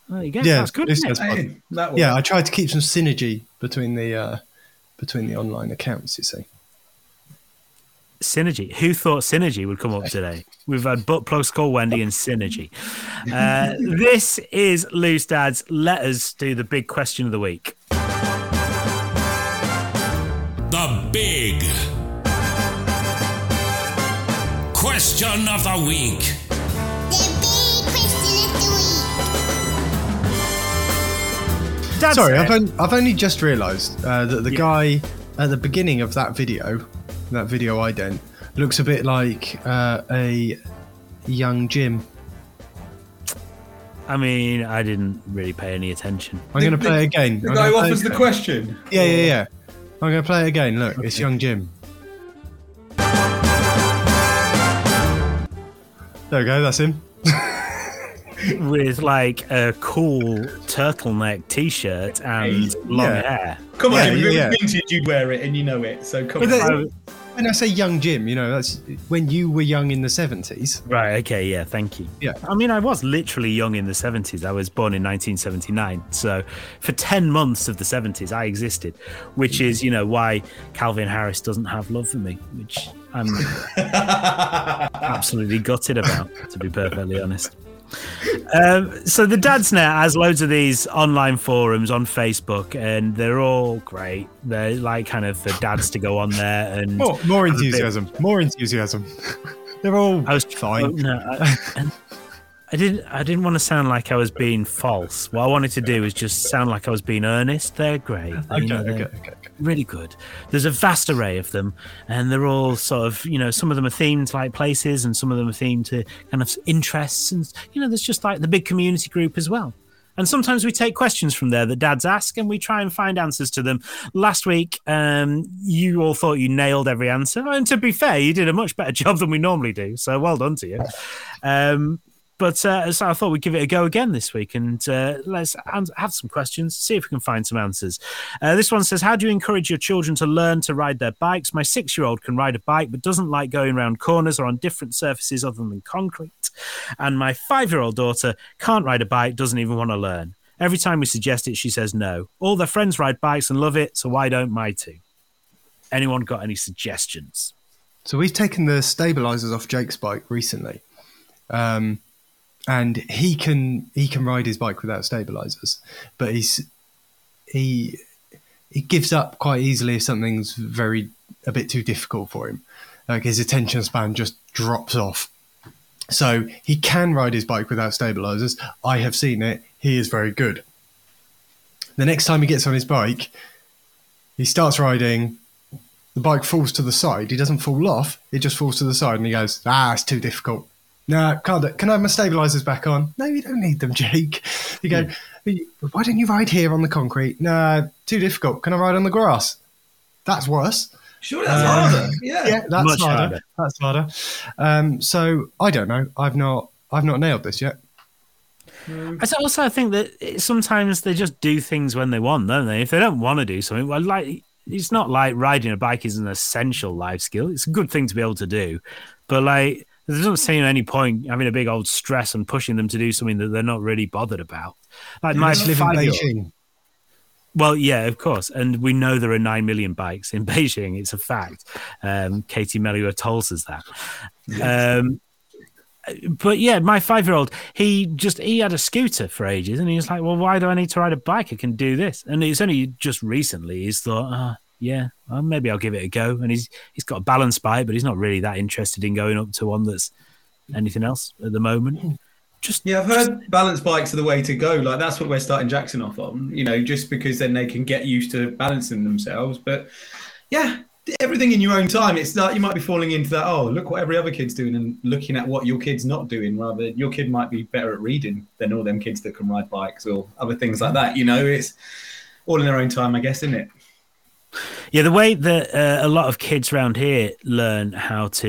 There you go. Yeah, that's good. Loose Dads Pod. That yeah, I tried to keep some synergy between the uh, between the online accounts. You see. Synergy. Who thought synergy would come up today? We've had butt plugs, call Wendy, and synergy. Uh, this is Loose Dads. Let us do the big question of the week. The big question of the week. The big question of the week. Dad Sorry, I've only, I've only just realised uh, that the yeah. guy at the beginning of that video. That video ident looks a bit like uh, a young Jim. I mean, I didn't really pay any attention. I'm going to play again. The guy offers the question. Yeah, yeah, yeah. I'm going to play it again. Look, okay. It's young Jim. There we go. That's him. With like a cool turtleneck T-shirt and long yeah. hair. Come yeah, on, if yeah. it was vintage, you'd wear it and you know it. So come but on. That, when I say young Jim, you know, that's when you were young in the seventies. Right, okay, yeah, thank you. Yeah. I mean, I was literally young in the seventies. I was born in nineteen seventy-nine. So for ten months of the seventies, I existed, which is, you know, why Calvin Harris doesn't have love for me, which I'm absolutely gutted about, to be perfectly honest. Um, so the DadsNet has loads of these online forums on Facebook, and they're all great. They're like kind of for dads to go on there and more, more enthusiasm, bit... more enthusiasm. They're all. I was fine. Oh, no, I, I didn't. I didn't want to sound like I was being false. What I wanted to do was just sound like I was being earnest. They're great. They, okay, you know, they're okay, okay, okay. Really good. There's a vast array of them, and they're all sort of, you know, some of them are themed to like places, and some of them are themed to kind of interests, and you know, there's just like the big community group as well. And sometimes we take questions from there that dads ask, and we try and find answers to them. Last week, um, you all thought you nailed every answer, and to be fair, you did a much better job than we normally do. So well done to you. Um, But uh, so I thought we'd give it a go again this week, and uh, let's have some questions, see if we can find some answers. Uh, this one says, how do you encourage your children to learn to ride their bikes? My six-year-old can ride a bike but doesn't like going around corners or on different surfaces other than concrete. And my five-year-old daughter can't ride a bike, doesn't even want to learn. Every time we suggest it, she says no. All their friends ride bikes and love it, so why don't my two? Anyone got any suggestions? So we've taken the stabilisers off Jake's bike recently. Um And he can he can ride his bike without stabilizers, but he's he he gives up quite easily if something's very a bit too difficult for him. Like his attention span just drops off. So he can ride his bike without stabilizers. I have seen it. He is very good. The next time he gets on his bike, he starts riding. The bike falls to the side. He doesn't fall off. It just falls to the side, and he goes, "Ah, it's too difficult. No, can't do it. Can I have my stabilisers back on?" "No, you don't need them, Jake." You go, "Why don't you ride here on the concrete?" "No, too difficult. Can I ride on the grass?" That's worse. Sure, that's um, harder. Yeah, yeah that's Much harder. harder. That's harder. Um, so I don't know. I've not. I've not nailed this yet. Mm. I also think that sometimes they just do things when they want, don't they? If they don't want to do something, well, like it's not like riding a bike is an essential life skill. It's a good thing to be able to do, but like. There doesn't seem any point having a big old stress and pushing them to do something that they're not really bothered about. Like my live in Beijing. Well, yeah, of course. And we know there are nine million bikes in Beijing. It's a fact. Um, Katie Melua tells us that. Um, but yeah, my five-year-old, he just he had a scooter for ages. And he was like, well, why do I need to ride a bike? I can do this. And it's only just recently he's thought, ah, oh, yeah, well, maybe I'll give it a go. And he's he's got a balance bike, but he's not really that interested in going up to one that's anything else at the moment. Just yeah, I've heard just... balance bikes are the way to go. Like that's what we're starting Jackson off on, you know, just because then they can get used to balancing themselves. But yeah, everything in your own time. It's not, you might be falling into that. Oh, look what every other kid's doing, and looking at what your kid's not doing. Rather, your kid might be better at reading than all them kids that can ride bikes or other things like that. You know, it's all in their own time, I guess, isn't it? Yeah, the way that uh, a lot of kids around here learn how to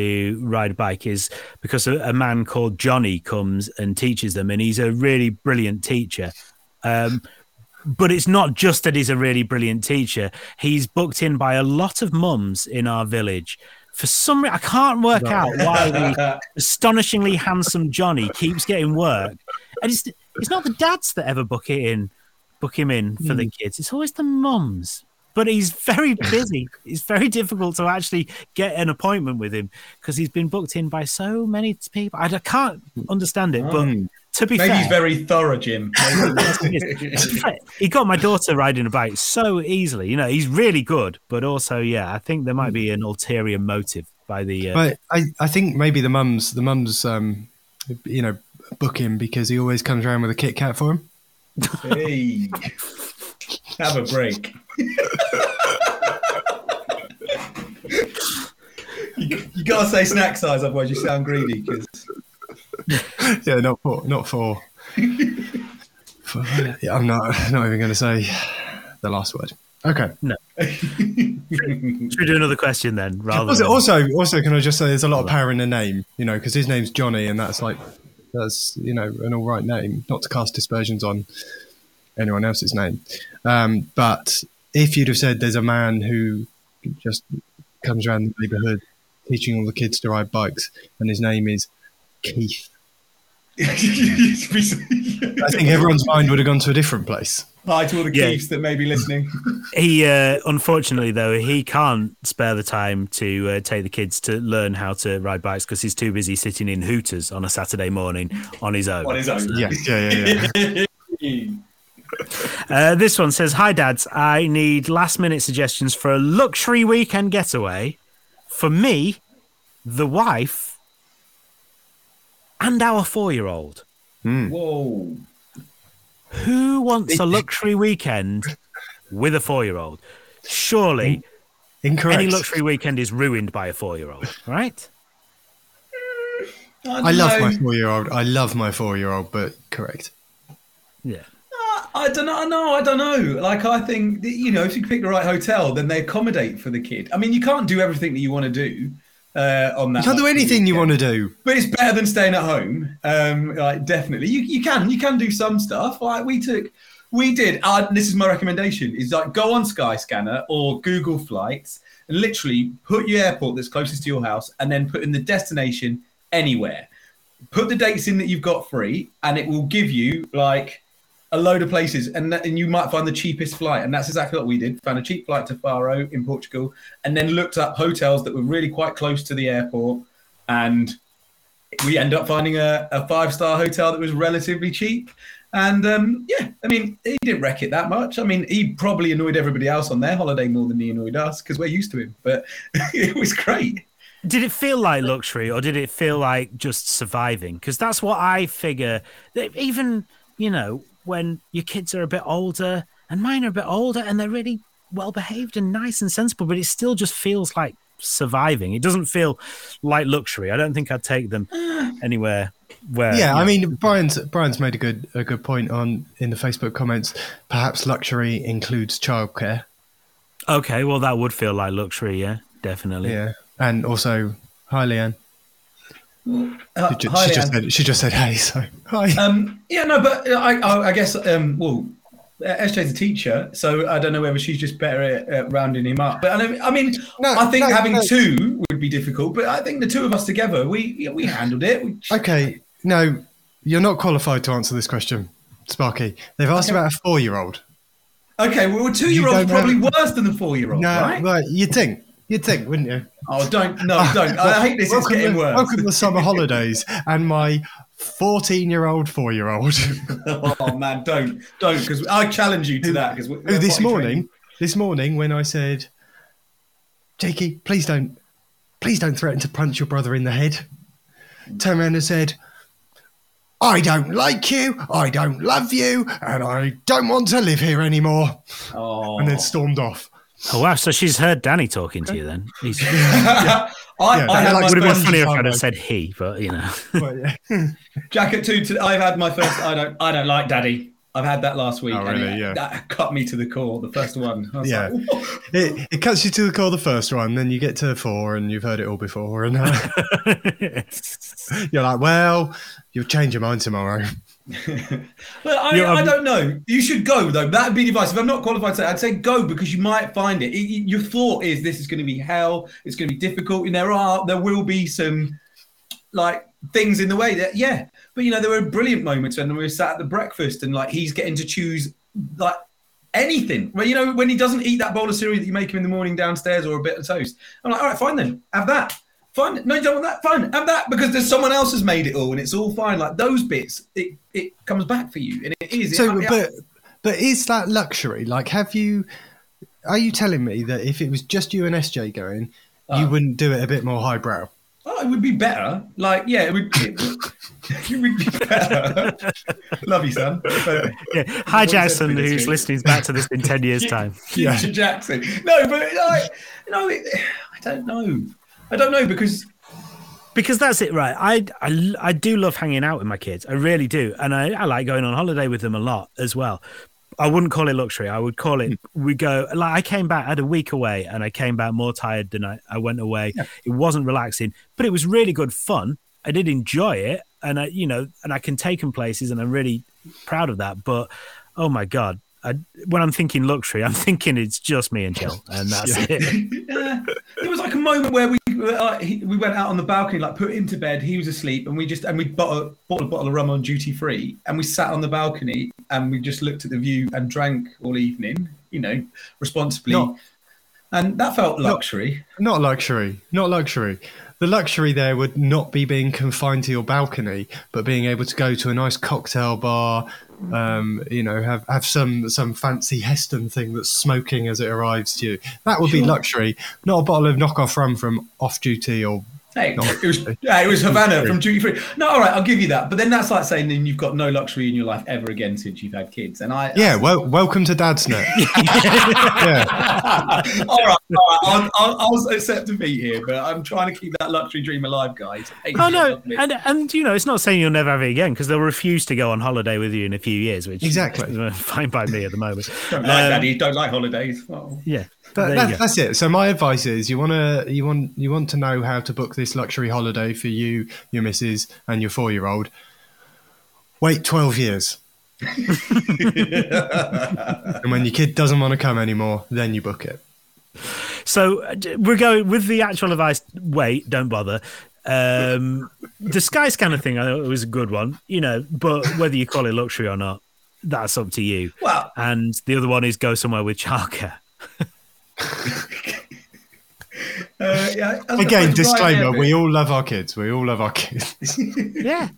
ride a bike is because a, a man called Johnny comes and teaches them, and he's a really brilliant teacher. Um, but it's not just that he's a really brilliant teacher. He's booked in by a lot of mums in our village. For some reason, I can't work no. out why the astonishingly handsome Johnny keeps getting work. And it's, it's not the dads that ever book it in, book him in for mm. the kids. It's always the mums. but he's very busy. It's very difficult to actually get an appointment with him because he's been booked in by so many people. I can't understand it, but to be Maybe fair... Maybe he's very thorough, Jim. He got my daughter riding a bike so easily. You know, he's really good, but also, yeah, I think there might be an ulterior motive by the... Uh... I, I think maybe the mum's, the mum's, um, you know, book him because he always comes around with a Kit Kat for him. Hey, have a break. you, you gotta say snack size, otherwise you sound greedy. Cause... yeah, not four. Not four. four yeah, I'm not. Not even going to say the last word. Okay. No. Should we do another question then? Rather also, than... also, also, can I just say there's a lot of power in the name, you know, because his name's Johnny, and that's like. That's, you know, an all right name, not to cast dispersions on anyone else's name. Um, but if you'd have said there's a man who just comes around the neighbourhood teaching all the kids to ride bikes and his name is Keith, I think everyone's mind would have gone to a different place. Hi to all the yeah. Keiths that may be listening. He, uh, unfortunately, though, he can't spare the time to uh, take the kids to learn how to ride bikes because he's too busy sitting in Hooters on a Saturday morning on his own. On his own. Yeah, yeah, yeah. yeah. uh, this one says, hi, dads. I need last-minute suggestions for a luxury weekend getaway. For me, the wife, and our four-year-old. Mm. Whoa. Who wants a luxury weekend with a four-year-old? Surely, incorrect. Any luxury weekend is ruined by a four-year-old, right? I, I love know. my four-year-old. I love my four-year-old, but correct. Yeah. Uh, I don't know. No, I don't know. Like, I think, you know, if you pick the right hotel, then they accommodate for the kid. I mean, you can't do everything that you want to do. Uh, on that, you can't do anything weekend. You want to do, but it's better than staying at home. Um, like definitely, you you can you can do some stuff. Like we took, we did. Uh, this is my recommendation: is like go on Skyscanner or Google Flights and literally put your airport that's closest to your house, and then put in the destination anywhere. Put the dates in that you've got free, and it will give you like a load of places, and that, and you might find the cheapest flight, and that's exactly what we did. Found a cheap flight to Faro in Portugal, and then looked up hotels that were really quite close to the airport, and we ended up finding a, a five-star hotel that was relatively cheap. And um, yeah, I mean, he didn't wreck it that much. I mean, he probably annoyed everybody else on their holiday more than he annoyed us because we're used to him, but it was great. Did it feel like luxury, or did it feel like just surviving? Because that's what I figure. That even, you know, when your kids are a bit older, and mine are a bit older, and they're really well-behaved and nice and sensible, but it still just feels like surviving. It doesn't feel like luxury. I don't think I'd take them anywhere where... Yeah, I mean, Brian's Brian's made a good a good point on in the Facebook comments. Perhaps luxury includes childcare. Okay, well, that would feel like luxury, yeah, definitely. Yeah, and also, hi, Leanne. Well, uh, she, just, hi, she, just said, she just said hey, so hi. Um, yeah, no, but I, I, I guess, um, well, S J's a teacher, so I don't know whether she's just better at, at rounding him up. But I, know, I mean, no, I think no, having no. two would be difficult, but I think the two of us together, we we handled it. We just... Okay, no, you're not qualified to answer this question, Sparky. They've asked okay. about a four-year-old. Okay, well, a two-year-old is probably have... worse than the four-year-old, no, right? No, right, you'd think. You'd think, wouldn't you? Oh, don't. No, don't. I hate this. It's getting worse. Welcome to the summer holidays and my fourteen-year-old, four-year-old. Oh, man, don't. Don't, because I challenge you to that. Cause we're, we're this morning, training. this morning when I said, Jakey, please don't, please don't threaten to punch your brother in the head. Turned around and said, I don't like you, I don't love you, and I don't want to live here anymore. Oh. And then stormed off. Oh, wow. So she's heard Danny talking okay. to you then. He's... yeah. I, yeah, I had like, would have been funnier if I'd have said he, but you know. Well, yeah. Jack at two, to, I've had my first, I don't I don't like daddy. I've had that last week. Oh, really? And yeah. That cut me to the core, the first one. I was yeah. Like, it, it cuts you to the core, the first one, then you get to four and you've heard it all before. And uh, you're like, well, you'll change your mind tomorrow. Well, I, yeah, I don't know. You should go though. That would be the advice. If I'm not qualified to say, I'd say go because you might find it. it. Your thought is this is going to be hell. It's going to be difficult, and there are there will be some like things in the way that yeah. But you know there were brilliant moments when we were sat at the breakfast and like he's getting to choose like anything. Well, you know, when he doesn't eat that bowl of cereal that you make him in the morning downstairs or a bit of toast, I'm like, all right, fine then, have that. Fine. No, you don't want that? Fine. Have that, because there's someone else has made it all and it's all fine. Like those bits, it, it comes back for you and it is. So, it, but, it, but is that luxury? Like, have you, are you telling me that if it was just you and S J going, uh, you wouldn't do it a bit more highbrow? Oh, it would be better. Like, yeah, it would, it, it would be better. Love you, son. Yeah. Hi, Jackson, who's listening back to this in ten years' time. Future yeah. Jackson. No, but like, no, it, I don't know. I don't know because because that's it, right? I, I, I do love hanging out with my kids. I really do, and I, I like going on holiday with them a lot as well. I wouldn't call it luxury. I would call it we go. Like I came back, I had a week away, and I came back more tired than I, I went away. Yeah. It wasn't relaxing, but it was really good fun. I did enjoy it, and I, you know, and I can take them places, and I'm really proud of that. But oh my god. I, when I'm thinking luxury, I'm thinking it's just me and Jill, and that's yeah. it. Yeah. There was like a moment where we uh, he, we went out on the balcony, like put him to bed. He was asleep, and we just and we bought a, bought a bottle of rum on duty free, and we sat on the balcony and we just looked at the view and drank all evening, you know, responsibly, not, and that felt luxury. Not, not luxury, not luxury. The luxury there would not be being confined to your balcony, but being able to go to a nice cocktail bar. Um, you know, have, have some some fancy Heston thing that's smoking as it arrives to you. That would sure. be luxury, not a bottle of knockoff rum from off duty or. Hey, it was yeah, it was Havana from duty free. No, all right, I'll give you that. But then that's like saying then you've got no luxury in your life ever again since you've had kids. And I yeah, I, well, welcome to DadsNet. yeah. All right, all right. I'll, I'll, I'll accept defeat here, but I'm trying to keep that luxury dream alive, guys. Oh no, and and you know, it's not saying you'll never have it again because they'll refuse to go on holiday with you in a few years, which exactly is fine by me at the moment. Don't like um, Daddy. Don't like holidays. Oh. Yeah. That, that, that's it. So my advice is you want to you want you want to know how to book this luxury holiday for you, your missus, and your four-year-old. Wait twelve years. And when your kid doesn't want to come anymore, then you book it. So we're going with the actual advice. Wait, don't bother. Um, the sky scanner thing, I thought it was a good one, you know, but whether you call it luxury or not, that's up to you. Well, and the other one is go somewhere with childcare. uh, yeah, Again, disclaimer: we all love our kids. We all love our kids. Yeah,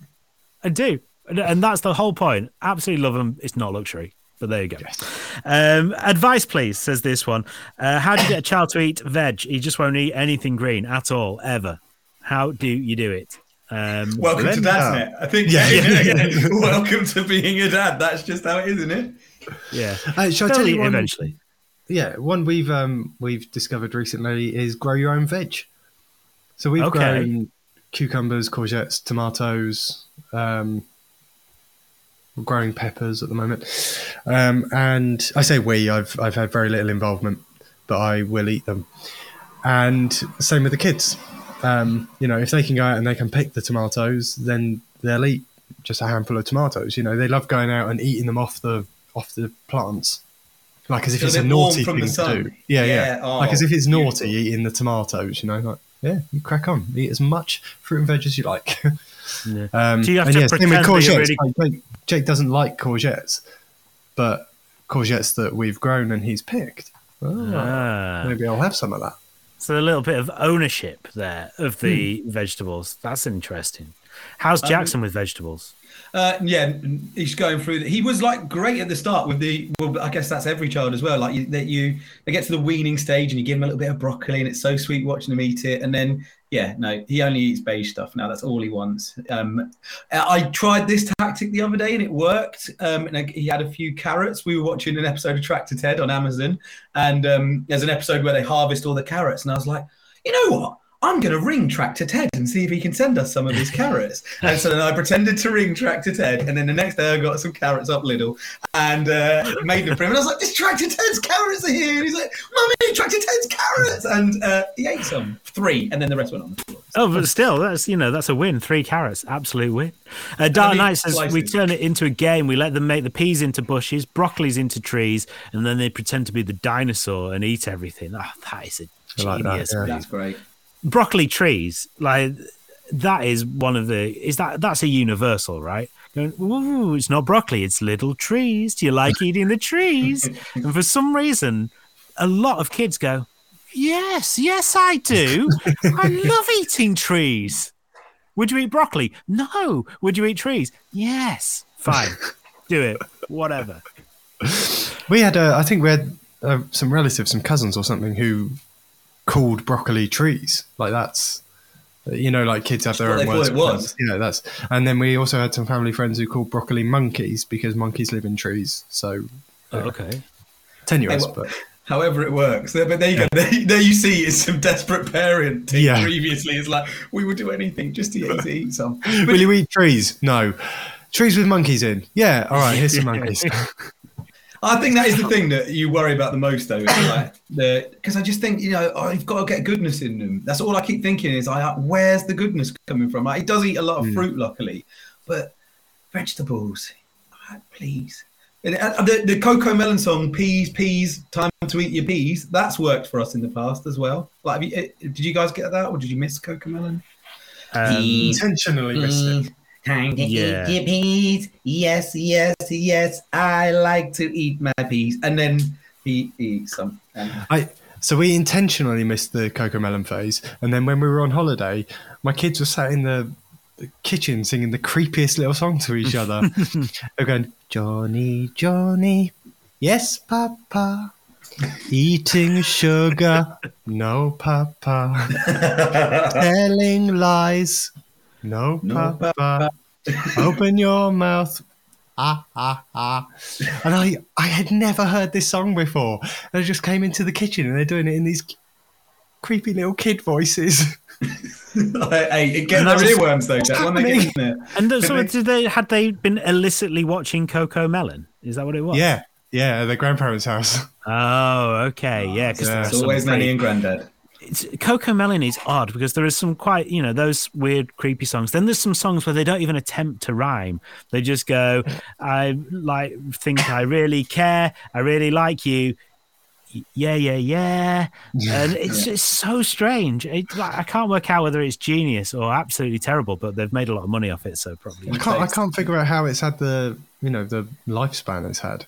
I do, and that's the whole point. Absolutely love them. It's not luxury, but there you go. Yes. Um, advice, please. Says this one: uh, how do you get a child to eat veg? He just won't eat anything green at all, ever. How do you do it? Um, welcome to DadsNet. I think. Yeah, yeah, yeah, yeah. Welcome to being a dad. That's just how it is, isn't it? Yeah. Uh, shall I tell you one? Eventually. Yeah, one we've um, we've discovered recently is grow your own veg. So we've okay. grown cucumbers, courgettes, tomatoes. Um, we're growing peppers at the moment, um, and I say we. I've I've had very little involvement, but I will eat them. And same with the kids. Um, you know, if they can go out and they can pick the tomatoes, then they'll eat just a handful of tomatoes. You know, they love going out and eating them off the off the plants. Like as if so it's a naughty thing to do. Yeah, yeah. yeah. Oh, like as if it's naughty beautiful. Eating the tomatoes, you know. Like, yeah, you crack on. Eat as much fruit and veg as you like. Yeah. Um, do you have to yeah, pretend that you're really... Like, Jake doesn't like courgettes, but courgettes that we've grown and he's picked. Oh, ah. Maybe I'll have some of that. So a little bit of ownership there of the hmm. vegetables. That's interesting. How's Jackson um, with vegetables? Uh, yeah, he's going through. The, he was like great at the start with the. Well, I guess that's every child as well. Like you, that you, they get to the weaning stage and you give them a little bit of broccoli and it's so sweet watching them eat it. And then yeah, no, he only eats beige stuff now. That's all he wants. Um, I tried this tactic the other day and it worked. Um, and I, he had a few carrots. We were watching an episode of Tractor Ted on Amazon, and um, there's an episode where they harvest all the carrots. And I was like, you know what? I'm going to ring Tractor Ted and see if he can send us some of his carrots. And so then I pretended to ring Tractor Ted. And then the next day I got some carrots up Lidl and uh, made them for him. And I was like, this Tractor Ted's carrots are here. And he's like, Mummy, Tractor Ted's carrots. And uh, he ate some, three. And then the rest went on the floor. Oh, but still, that's, you know, that's a win. Three carrots. Absolute win. Uh, Dark Knight says we turn it into a game. We let them make the peas into bushes, broccolis into trees, and then they pretend to be the dinosaur and eat everything. Oh, that is a genius. I like that, yeah. That's great. Broccoli trees, like that is one of the is that that's a universal, right? Going, ooh, it's not broccoli, it's little trees. Do you like eating the trees? And for some reason, a lot of kids go, yes, yes, I do. I love eating trees. Would you eat broccoli? No. Would you eat trees? Yes. Fine. Do it. Whatever. We had, uh, I think we had uh, some relatives, some cousins or something who called broccoli trees. Like that's, you know, like kids have their well, own words. It was. You know, that's, and then we also had some family friends who called broccoli monkeys because monkeys live in trees. So, oh, uh, okay. Tenuous, hey, well, but. However it works. But there you go. There, there you see is some desperate parenting. Yeah. Previously, it's like, we would do anything just to eat, to eat some. But will you eat trees? No. Trees with monkeys in. Yeah. All right. Here's some monkeys. I think that is the thing that you worry about the most, though. Because like the, I just think, you know, I've got to get goodness in them. That's all I keep thinking is, I where's the goodness coming from? Like, he does eat a lot of mm. fruit, luckily. But vegetables, like, please. And the, the Cocomelon song, peas, peas, time to eat your peas, that's worked for us in the past as well. Like, have you, did you guys get that, or did you miss Cocomelon? Um, intentionally missed it. Time to yeah. eat your peas. Yes, yes, yes. I like to eat my peas, and then he eats some. I so we intentionally missed the Cocomelon phase, and then when we were on holiday, my kids were sat in the kitchen singing the creepiest little song to each other. They're going, Johnny, Johnny, yes, Papa, eating sugar, no, Papa, telling lies, no, Papa, no, Papa. Open your mouth, ah, ah, ah. And I, I had never heard this song before. And I just came into the kitchen and they're doing it in these creepy little kid voices. Hey, it gets the earworms though, Jack. When they get in it. And so, did they had they been illicitly watching Cocomelon? Is that what it was? Yeah, yeah, their grandparents' house. Oh, okay, yeah. Because yeah. it's always Nanny and Granddad. It's, Cocomelon is odd because there is some quite, you know, those weird, creepy songs. Then there's some songs where they don't even attempt to rhyme. They just go, "I like think I really care. I really like you." Yeah, yeah, yeah, and it's it's so strange. It, like, I can't work out whether it's genius or absolutely terrible, but they've made a lot of money off it, so probably. I can't. I can't figure out how it's had the you know the lifespan it's had.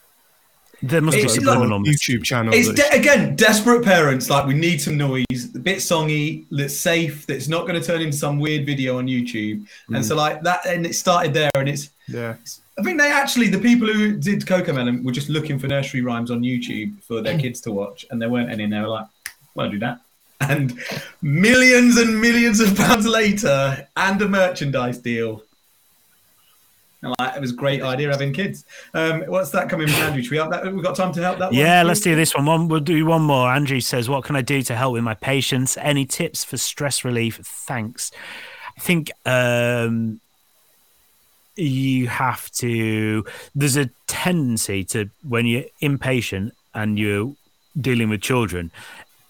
There must it's be like on YouTube channel. It's de- again desperate parents. Like, we need some noise, a bit songy, that's safe, that's not going to turn into some weird video on YouTube. Mm. And so like that, and it started there, and it's yeah. It's, I think they actually, the people who did Cocomelon were just looking for nursery rhymes on YouTube for their kids to watch, and there weren't any, and they were like, won't do that. And millions and millions of pounds later, and a merchandise deal. And like, it was a great idea having kids. Um, what's that coming from, Andrew? Should we help that? We've got time to help that one? Yeah, let's do this one. one. We'll do one more. Andrew says, what can I do to help with my patients? Any tips for stress relief? Thanks. I think... Um, you have to, there's a tendency to, when you're impatient and you're dealing with children,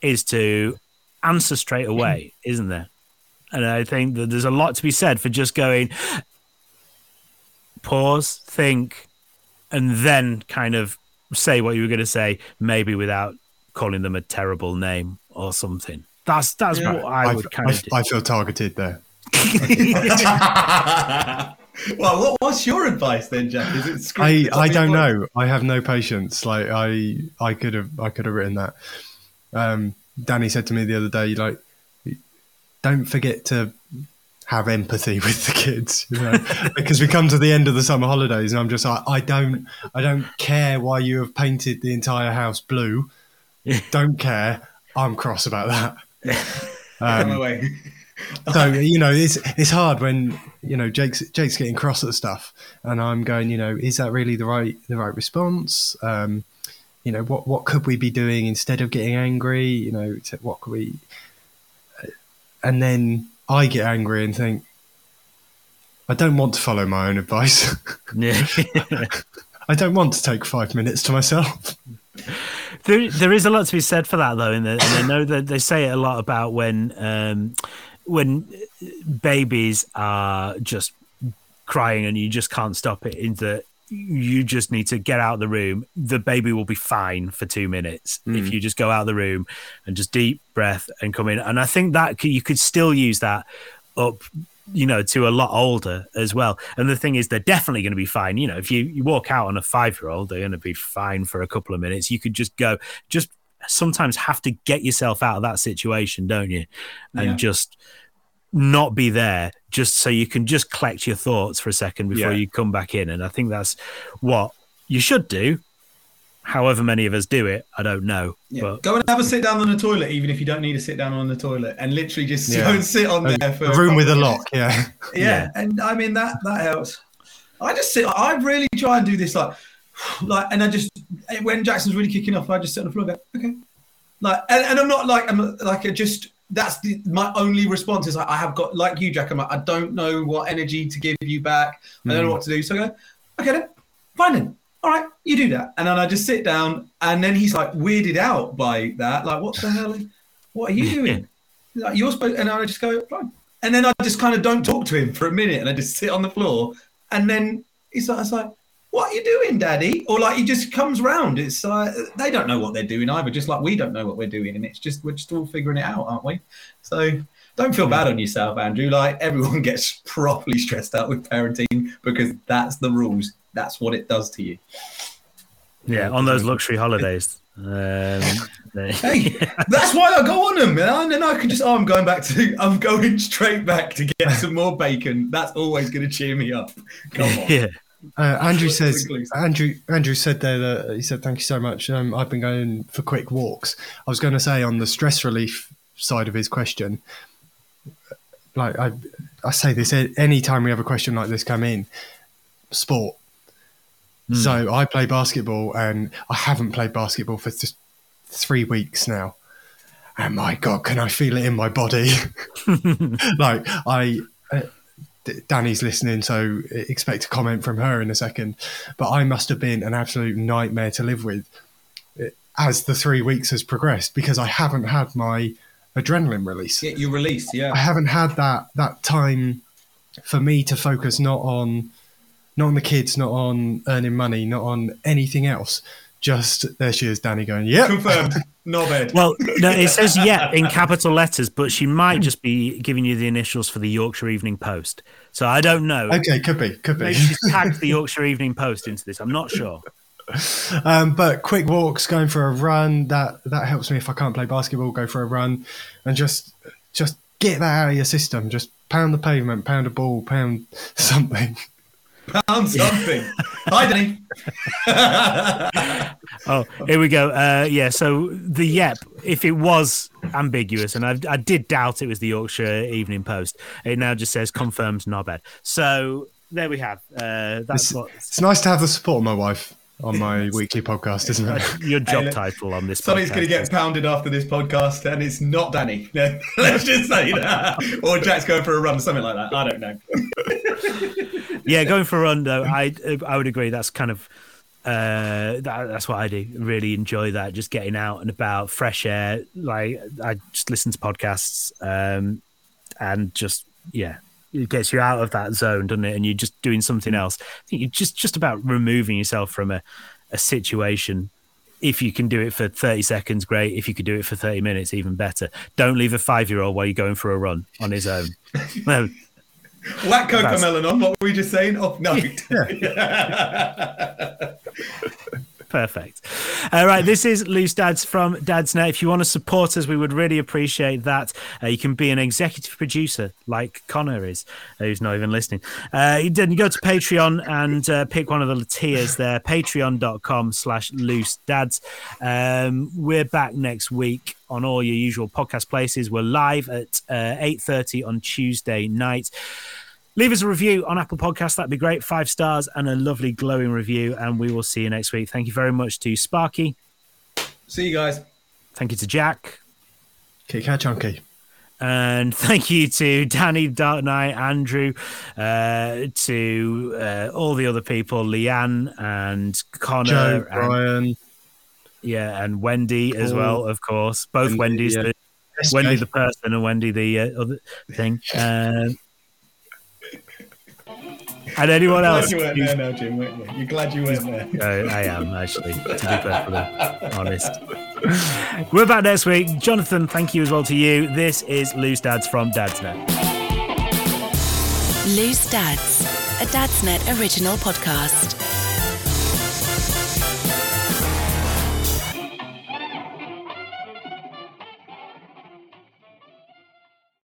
is to answer straight away, isn't there? And I think that there's a lot to be said for just going, pause, think, and then kind of say what you were going to say, maybe without calling them a terrible name or something. That's that's yeah. what I, I would kind I, of do. I feel targeted there. Well, what, what's your advice then, Jack? Is it screw- I, I don't know. I have no patience. Like I, I could have, I could have written that. Um, Danny said to me the other day, like, don't forget to have empathy with the kids, you know? Because we come to the end of the summer holidays, and I'm just like, I don't, I don't care why you have painted the entire house blue. Don't care. I'm cross about that. Um, no way. So, you know, it's it's hard when, you know, Jake's Jake's getting cross at stuff, and I'm going, you know, is that really the right the right response? Um, you know, what what could we be doing instead of getting angry? You know, what could we? And then I get angry and think, I don't want to follow my own advice. Yeah. I don't want to take five minutes to myself. There, there is a lot to be said for that, though, in the, and I know that they say it a lot about when. Um, when babies are just crying and you just can't stop it, in that you just need to get out of the room. The baby will be fine for two minutes mm. if you just go out of the room and just deep breath and come in. And I think that you could still use that up you know, to a lot older as well. And the thing is, they're definitely going to be fine. You know, if you, you walk out on a five-year-old, they're going to be fine for a couple of minutes. You could just go, just sometimes have to get yourself out of that situation, don't you? And yeah. just not be there, just so you can just collect your thoughts for a second before yeah. you come back in. And I think that's what you should do. However many of us do it, I don't know. Yeah. But go and have a sit down on the toilet, even if you don't need to sit down on the toilet, and literally just yeah. go and sit on there for a room a with a lock. Yeah. yeah, yeah. And I mean that that helps. I just sit. I really try and do this, like, like, and I just when Jackson's really kicking off, I just sit on the floor and go, okay, like, and, and I'm not like I'm not, like I just. That's the, my only response is like, I have got like you, Jack. I'm like, I don't know what energy to give you back. I don't mm. know what to do. So I go, okay, then fine then. All right, you do that. And then I just sit down, and then he's like weirded out by that. Like, what the hell? What are you doing? Like, you're supposed. And I just go, fine. And then I just kind of don't talk to him for a minute, and I just sit on the floor. And then he's like, I was like, what are you doing, Daddy? Or like, he just comes round. It's like, they don't know what they're doing either, just like we don't know what we're doing. And it's just, we're just all figuring it out, aren't we? So don't feel bad on yourself, Andrew. Like, everyone gets properly stressed out with parenting because that's the rules. That's what it does to you. Yeah, on those luxury holidays. Um, hey, that's why I go on them, man. And I can just, oh, I'm going back to, I'm going straight back to get some more bacon. That's always going to cheer me up. Come on. Yeah. Uh, Andrew says Andrew Andrew said there that he said thank you so much. Um, I've been going for quick walks. I was going to say, on the stress relief side of his question, like I I say this any time we have a question like this come in, sport. Mm. So I play basketball, and I haven't played basketball for th- three weeks now. And my God, can I feel it in my body? Like I. Uh, Danny's listening, so expect a comment from her in a second. But I must have been an absolute nightmare to live with as the three weeks has progressed, because I haven't had my adrenaline release. Yeah, you release, yeah. I haven't had that that time for me to focus not on not on the kids, not on earning money, not on anything else. Just there she is, Danny going, yeah, confirmed. No bed. Well, no, it says yeah in capital letters, but she might just be giving you the initials for the Yorkshire Evening Post. So I don't know. Okay, could be, could be. Maybe she's tagged the Yorkshire Evening Post into this. I'm not sure. Um, but quick walks, going for a run, that that helps me. If I can't play basketball, go for a run and just just get that out of your system. Just pound the pavement, pound a ball, pound something. Pound something. Yeah. Hi, Danny. Oh, here we go. Uh, yeah, so the yep, if it was ambiguous, and I, I did doubt it was the Yorkshire Evening Post, it now just says confirms knobhead. So there we have. Uh, that's it's, what... it's nice to have the support of my wife on my weekly podcast, isn't it? Your job hey, title on this somebody's podcast. Somebody's going to get pounded after this podcast, and it's not Danny. No, let's just say that. Or Jack's going for a run, something like that. I don't know. Yeah, going for a run, though, I, I would agree. That's kind of... Uh, that, that's what I do. Really enjoy that. Just getting out and about, fresh air. Like I just listen to podcasts, um, and just yeah, it gets you out of that zone, doesn't it? And you're just doing something else. I think you're just just about removing yourself from a, a situation. If you can do it for thirty seconds, great. If you could do it for thirty minutes, even better. Don't leave a five-year-old while you're going for a run on his own. No. Whack Cocomelon on, what were we just saying? Oh, no. Perfect. All right, this is Loose Dads from DadsNet. If you want to support us, we would really appreciate that. Uh, you can be an executive producer like Connor is, who's not even listening. Uh, you can go to Patreon and uh, pick one of the tiers there, patreon.com slash loose dads. Um, we're back next week on all your usual podcast places. We're live at uh, eight thirty on Tuesday night. Leave us a review on Apple Podcasts. That'd be great. Five stars and a lovely glowing review. And we will see you next week. Thank you very much to Sparky. See you guys. Thank you to Jack. Kick out chunky. And thank you to Danny, Dark Knight, Andrew, uh, to uh, all the other people, Leanne and Connor. Joe, and, Brian. Yeah, and Wendy cool. as well, of course. Both Wendy, Wendy's. Yeah. The, yes, Wendy Jake. The person and Wendy the uh, other thing. Um, And anyone I'm else? Glad you weren't there now, Jim, weren't you? You're glad you weren't there. No, I am, actually, to be perfectly honest. We're back next week. Jonathan, thank you as well to you. This is Loose Dads from DadsNet. Loose Dads, a DadsNet original podcast.